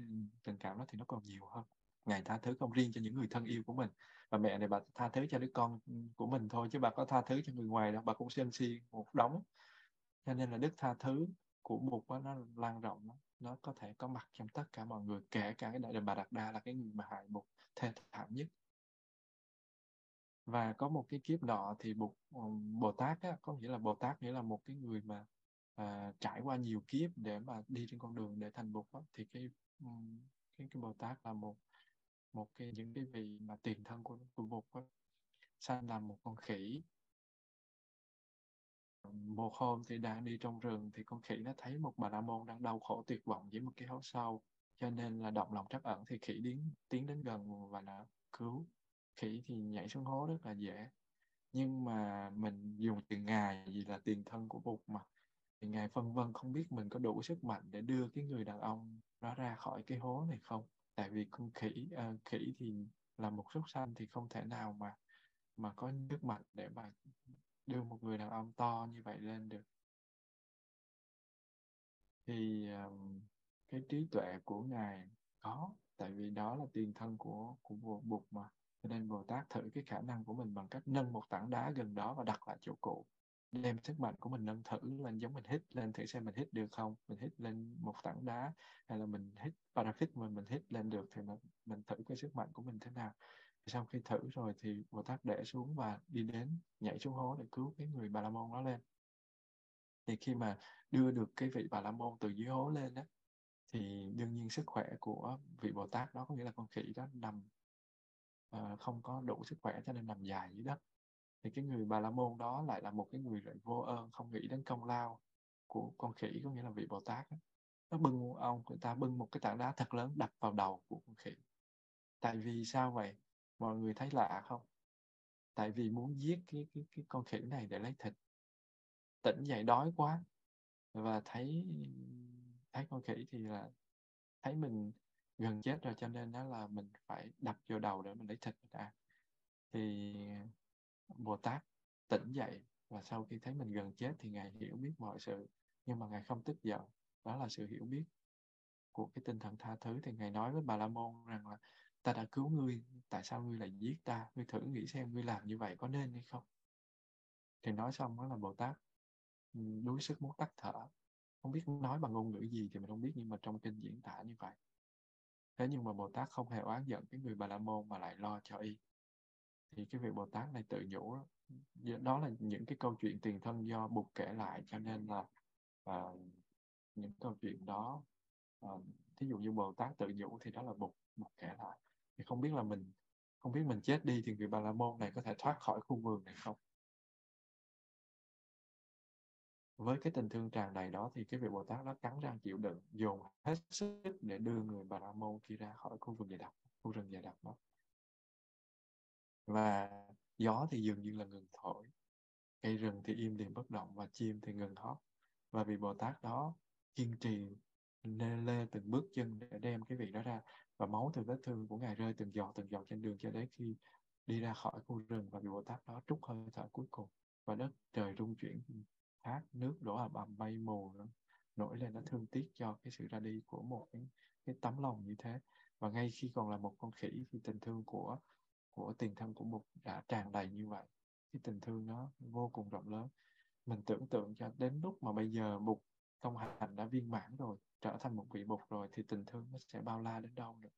tình cảm đó thì nó còn nhiều hơn. Ngài tha thứ không riêng cho những người thân yêu của mình. Bà mẹ này bà tha thứ cho đứa con của mình thôi, chứ bà có tha thứ cho người ngoài đâu, bà cũng sân si một đống. Cho nên là đức tha thứ của Bụt đó, nó lan rộng lắm. Nó có thể có mặt trong tất cả mọi người, kể cả cái Đại Đàm Bà Đạt Đa là cái người mà hại Bụt thê thảm nhất. Và có một cái kiếp nọ thì Bụt, Bồ Tát á, có nghĩa là Bồ Tát nghĩa là một cái người mà à, trải qua nhiều kiếp để mà đi trên con đường để thành Bụt á, thì cái, cái cái Bồ Tát là một một cái những cái vị mà tiền thân của của Bụt á, sanh làm một con khỉ. Một hôm thì đang đi trong rừng thì con khỉ nó thấy một bà la môn đang đau khổ tuyệt vọng dưới một cái hố sâu, cho nên là động lòng trắc ẩn thì khỉ đến tiến đến gần và đã cứu. Khỉ thì nhảy xuống hố rất là dễ, nhưng mà mình dùng từ Ngài vì là tiền thân của Bụt mà, thì Ngài phân vân không biết mình có đủ sức mạnh để đưa cái người đàn ông đó ra khỏi cái hố này không, tại vì con khỉ uh, khỉ thì là một súc sanh thì không thể nào mà mà có sức mạnh để mà đưa một người đàn ông to như vậy lên được. Thì um, cái trí tuệ của Ngài có, tại vì đó là tiền thân của, của Bụt mà. Cho nên Bồ Tát thử cái khả năng của mình bằng cách nâng một tảng đá gần đó và đặt lại chỗ cũ. Đem sức mạnh của mình nâng thử lên, giống mình hít lên thử xem mình hít được không. Mình hít lên một tảng đá hay là mình hít parafit mà mình hít lên được thì mình, mình thử cái sức mạnh của mình thế nào. Sau khi thử rồi thì Bồ Tát để xuống và đi đến nhảy xuống hố để cứu cái người Bà La Môn đó lên. Thì khi mà đưa được cái vị Bà La Môn từ dưới hố lên đó, thì đương nhiên sức khỏe của vị Bồ Tát đó, có nghĩa là con khỉ đó nằm uh, không có đủ sức khỏe cho nên nằm dài dưới đất. thì cái người Bà La Môn đó lại là một cái người lại vô ơn, không nghĩ đến công lao của con khỉ, có nghĩa là vị Bồ Tát đó. Nó bưng ông, người ta bưng một cái tảng đá thật lớn đập vào đầu của con khỉ. Tại vì sao vậy? Mọi người thấy lạ không? Tại vì muốn giết cái, cái, cái con khỉ này để lấy thịt. Tỉnh dậy đói quá và thấy thấy con khỉ thì là thấy mình gần chết rồi, cho nên đó là mình phải đập vô đầu để mình lấy thịt mình ăn. Thì Bồ Tát tỉnh dậy và sau khi thấy mình gần chết thì Ngài hiểu biết mọi sự, nhưng mà Ngài không tức giận. Đó là sự hiểu biết của cái tinh thần tha thứ. Thì Ngài nói với Bà La Môn rằng là ta đã cứu ngươi, tại sao ngươi lại giết ta? Ngươi thử nghĩ xem ngươi làm như vậy có nên hay không? Thì nói xong đó là Bồ Tát đuối sức muốn tắt thở, không biết nói bằng ngôn ngữ gì thì mình không biết, nhưng mà trong kinh diễn tả như vậy. Thế nhưng mà Bồ Tát không hề oán giận cái người Bà La Môn mà lại lo cho y. Thì cái vị Bồ Tát này tự nhủ đó. Đó là những cái câu chuyện tiền thân do Bụt kể lại, cho nên là uh, những câu chuyện đó, uh, thí dụ như Bồ Tát tự nhủ thì đó là Bụt, Bụt kể lại. Thì không biết là mình không biết mình chết đi thì người Bà La Môn này có thể thoát khỏi khu vườn này không? Với cái tình thương tràn đầy đó thì cái vị Bồ Tát đó cắn răng chịu đựng, dồn hết sức để đưa người Bà La Môn kia ra khỏi khu vườn dày đặc, khu rừng dày đặc đó. Và gió thì dường như là ngừng thổi, cây rừng thì im lìm bất động và chim thì ngừng hót. Và vị Bồ Tát đó kiên trì lê lê từng bước chân để đem cái vị đó ra, và máu từ vết thương của Ngài rơi từng giọt từng giọt trên đường cho đến khi đi ra khỏi khu rừng và vị Bồ Tát đó trút hơi thở cuối cùng. Và đất trời rung chuyển, thác nước đổ ầm ầm, bay mù nổi lên, nó thương tiếc cho cái sự ra đi của một cái, cái tấm lòng như thế. Và ngay khi còn là một con khỉ thì tình thương của của tiền thân của Bụt đã tràn đầy như vậy. Cái tình thương nó vô cùng rộng lớn. Mình tưởng tượng cho đến lúc mà bây giờ Bụt công hạnh đã viên mãn rồi, trở thành một vị Bụt rồi, thì tình thương nó sẽ bao la đến đâu được.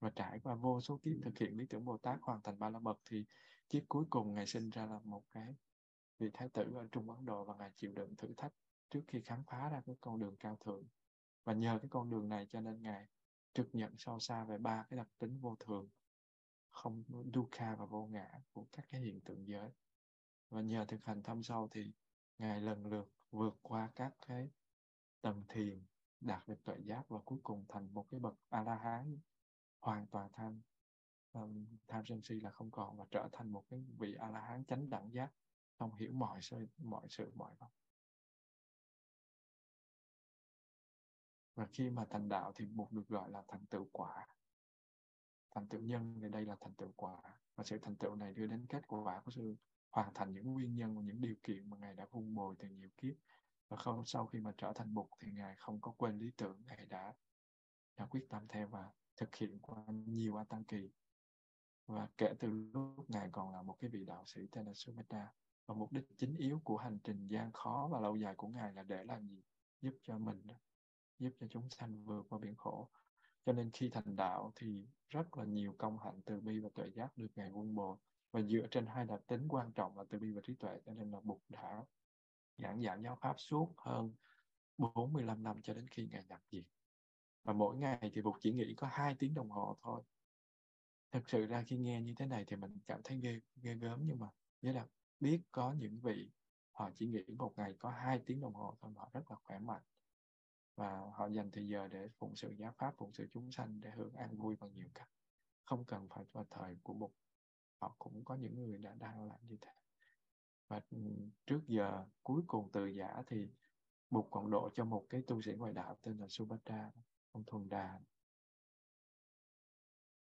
Và trải qua vô số kiếp thực hiện lý tưởng Bồ Tát, hoàn thành Ba La Mật, thì kiếp cuối cùng Ngài sinh ra là một cái vị Thái tử ở Trung Ấn Độ, và Ngài chịu đựng thử thách trước khi khám phá ra cái con đường cao thượng. Và nhờ cái con đường này cho nên Ngài trực nhận sâu xa về ba cái đặc tính vô thường, không dukkha và vô ngã của các cái hiện tượng giới. Và nhờ thực hành thâm sâu thì Ngài lần lượt vượt qua các cái tầng thiền, đạt được tuệ giác và cuối cùng thành một cái bậc A-la-hán hoàn toàn thanh, um, tham sân si là không còn, và trở thành một cái vị A-la-hán chánh đẳng giác, không hiểu mọi sự, mọi sự, mọi vật. Và khi mà thành đạo thì Bụt được gọi là thành tựu quả. Thành tựu nhân thì đây là thành tựu quả. Và sự thành tựu này đưa đến kết quả của sự hoàn thành những nguyên nhân và những điều kiện mà Ngài đã vun bồi từ nhiều kiếp. Và không, sau khi mà trở thành Bụt thì Ngài không có quên lý tưởng, Ngài đã, đã quyết tâm theo và thực hiện qua nhiều A Tăng Kỳ. Và kể từ lúc Ngài còn là một cái vị đạo sĩ tên là Sumedha. Và mục đích chính yếu của hành trình gian khó và lâu dài của Ngài là để làm gì? Giúp cho mình, giúp cho chúng sanh vượt qua biển khổ. Cho nên khi thành đạo thì rất là nhiều công hạnh từ bi và tuệ giác được Ngài vun bồi, và dựa trên hai đặc tính quan trọng là từ bi và trí tuệ, cho nên là Bụt đã giảng giảng giáo pháp suốt hơn bốn mươi lăm năm cho đến khi Ngài nhập diệt. Và mỗi ngày thì Bụt chỉ nghỉ có hai tiếng đồng hồ thôi. Thực sự ra khi nghe như thế này thì mình cảm thấy ghê, ghê gớm, nhưng mà nghĩa là biết có những vị họ chỉ nghỉ một ngày có hai tiếng đồng hồ thôi, họ rất là khỏe mạnh. Và họ dành thời giờ để phụng sự giáo pháp, phụng sự chúng sanh, để hưởng an vui bằng nhiều cách. Không cần phải vào thời của Bụt, họ cũng có những người đã đang làm như thế. Và trước giờ cuối cùng từ giả thì Bụt còn độ cho một cái tu sĩ ngoại đạo tên là Subatra, ông Thuần Đà.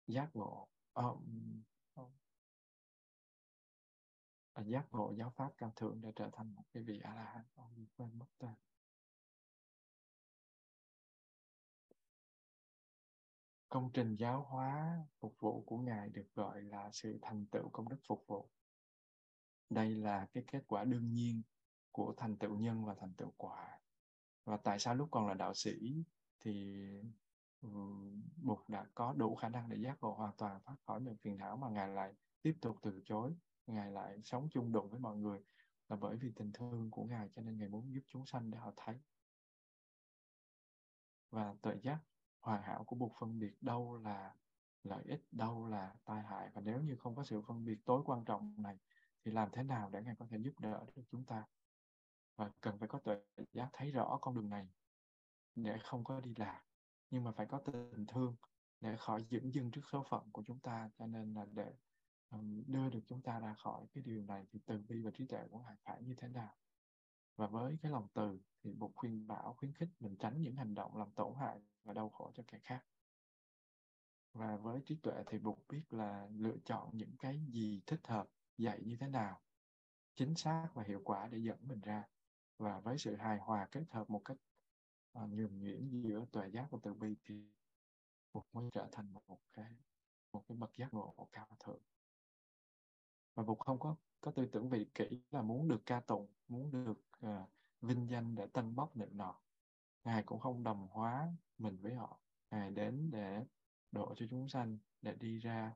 Giác ngộ, um, giác ngộ giáo pháp cao thượng để trở thành một cái vị A-la-hán. Ông quên mất tên. Công trình giáo hóa phục vụ của Ngài được gọi là sự thành tựu công đức phục vụ. Đây là cái kết quả đương nhiên của thành tựu nhân và thành tựu quả. Và tại sao lúc còn là đạo sĩ thì Bụt đã có đủ khả năng để giác ngộ hoàn toàn thoát khỏi những phiền não mà Ngài lại tiếp tục từ chối, Ngài lại sống chung đụng với mọi người? Là bởi vì tình thương của Ngài, cho nên Ngài muốn giúp chúng sanh để họ thấy. Và tuệ giác hoàn hảo của Bụt phân biệt đâu là lợi ích, đâu là tai hại. Và nếu như không có sự phân biệt tối quan trọng này thì làm thế nào để Ngài có thể giúp đỡ được chúng ta? Và cần phải có tuệ giác thấy rõ con đường này để không có đi lạc, nhưng mà phải có tình thương để khỏi dửng dưng trước số phận của chúng ta. Cho nên là để đưa được chúng ta ra khỏi cái điều này thì từ bi và trí tuệ của Ngài phải như thế nào? Và với cái lòng từ thì Bụt khuyên bảo, khuyến khích mình tránh những hành động làm tổn hại và đau khổ cho kẻ khác. Và với trí tuệ thì Bụt biết là lựa chọn những cái gì thích hợp, dạy như thế nào, chính xác và hiệu quả để dẫn mình ra. Và với sự hài hòa kết hợp một cách uh, nhuần nhuyễn giữa tuệ giác và từ bi thì Bụt mới trở thành một cái, một cái bậc giác ngộ cao thượng. Và Bụt không có, có tư tưởng vị kỷ là muốn được ca tụng, muốn được uh, vinh danh để tân bốc nịnh nọt. Ngài cũng không đồng hóa mình với họ. Ngài đến để độ cho chúng sanh, để đi ra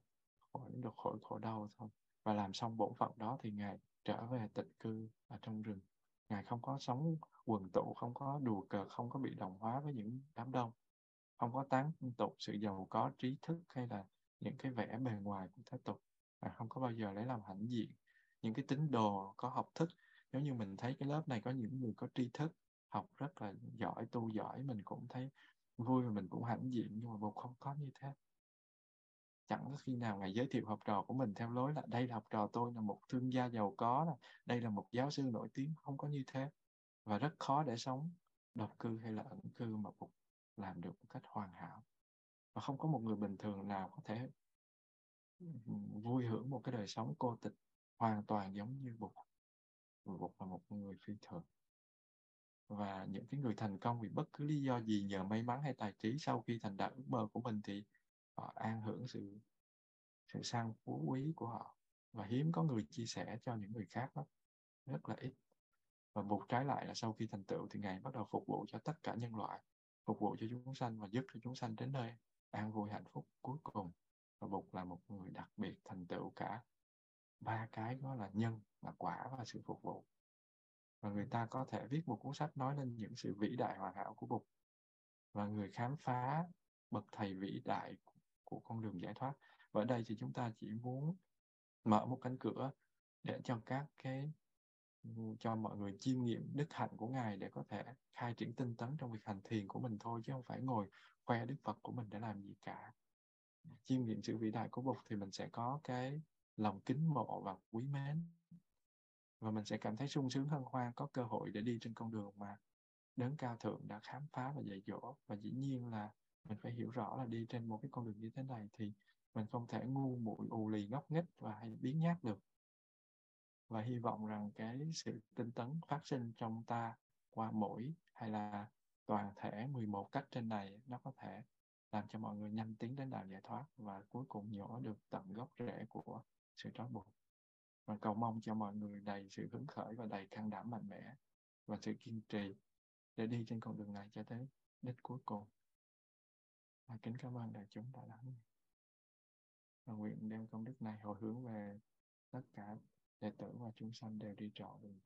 khỏi được khỏi khổ đau thôi. Và làm xong bổn phận đó thì Ngài trở về tịnh cư ở trong rừng. Ngài không có sống quần tụ, không có đùa cợt, không có bị đồng hóa với những đám đông, không có tán tục sự giàu có trí thức hay là những cái vẻ bề ngoài của thế tục. Ngài không có bao giờ lấy làm hãnh diện những cái tín đồ có học thức. Nếu như mình thấy cái lớp này có những người có tri thức, học rất là giỏi, tu giỏi, mình cũng thấy vui và mình cũng hãnh diện, nhưng mà Bụt không có như thế. Chẳng có khi nào Ngài giới thiệu học trò của mình theo lối là đây là học trò tôi là một thương gia giàu có, đây là một giáo sư nổi tiếng, không có như thế. Và rất khó để sống độc cư hay là ẩn cư mà Bụt làm được một cách hoàn hảo. Và không có một người bình thường nào có thể vui hưởng một cái đời sống cô tịch hoàn toàn giống như Bụt. Bụt là một người phi thường. Và những cái người thành công vì bất cứ lý do gì, nhờ may mắn hay tài trí, sau khi thành đạt ước mơ của mình thì họ an hưởng sự sự sang phú quý của họ, và hiếm có người chia sẻ cho những người khác đó, rất là ít. Và Bụt trái lại là sau khi thành tựu thì Ngài bắt đầu phục vụ cho tất cả nhân loại, phục vụ cho chúng sanh và giúp cho chúng sanh đến nơi an vui hạnh phúc cuối cùng. Và Bụt là một người đặc biệt thành tựu cả ba cái đó là nhân, là quả và sự phục vụ. Và người ta có thể viết một cuốn sách nói lên những sự vĩ đại hoàn hảo của Bụt. Và người khám phá bậc thầy vĩ đại của con đường giải thoát. Và ở đây thì chúng ta chỉ muốn mở một cánh cửa để cho các cái cho mọi người chiêm nghiệm đức hạnh của Ngài để có thể khai triển tinh tấn trong việc hành thiền của mình thôi, chứ không phải ngồi khoe Đức Phật của mình để làm gì cả. Chiêm nghiệm sự vĩ đại của Bụt thì mình sẽ có cái lòng kính mộ và quý mến, và mình sẽ cảm thấy sung sướng hân hoan có cơ hội để đi trên con đường mà Đấng Cao Thượng đã khám phá và dạy dỗ. Và dĩ nhiên là mình phải hiểu rõ là đi trên một cái con đường như thế này thì mình không thể ngu muội, ù lì, ngốc nghếch và hay biến nhát được. Và hy vọng rằng cái sự tinh tấn phát sinh trong ta qua mỗi hay là toàn thể mười một cách trên này nó có thể làm cho mọi người nhanh tiến đến đạo giải thoát và cuối cùng nhổ được tận gốc rễ của sự trói buộc. Và cầu mong cho mọi người đầy sự hứng khởi và đầy can đảm mạnh mẽ và sự kiên trì để đi trên con đường này cho tới đích cuối cùng. Và kính cảm ơn đại chúng đã lắng nghe. Và nguyện đem công đức này hồi hướng về tất cả đệ tử và chúng sanh đều đi trọn đường.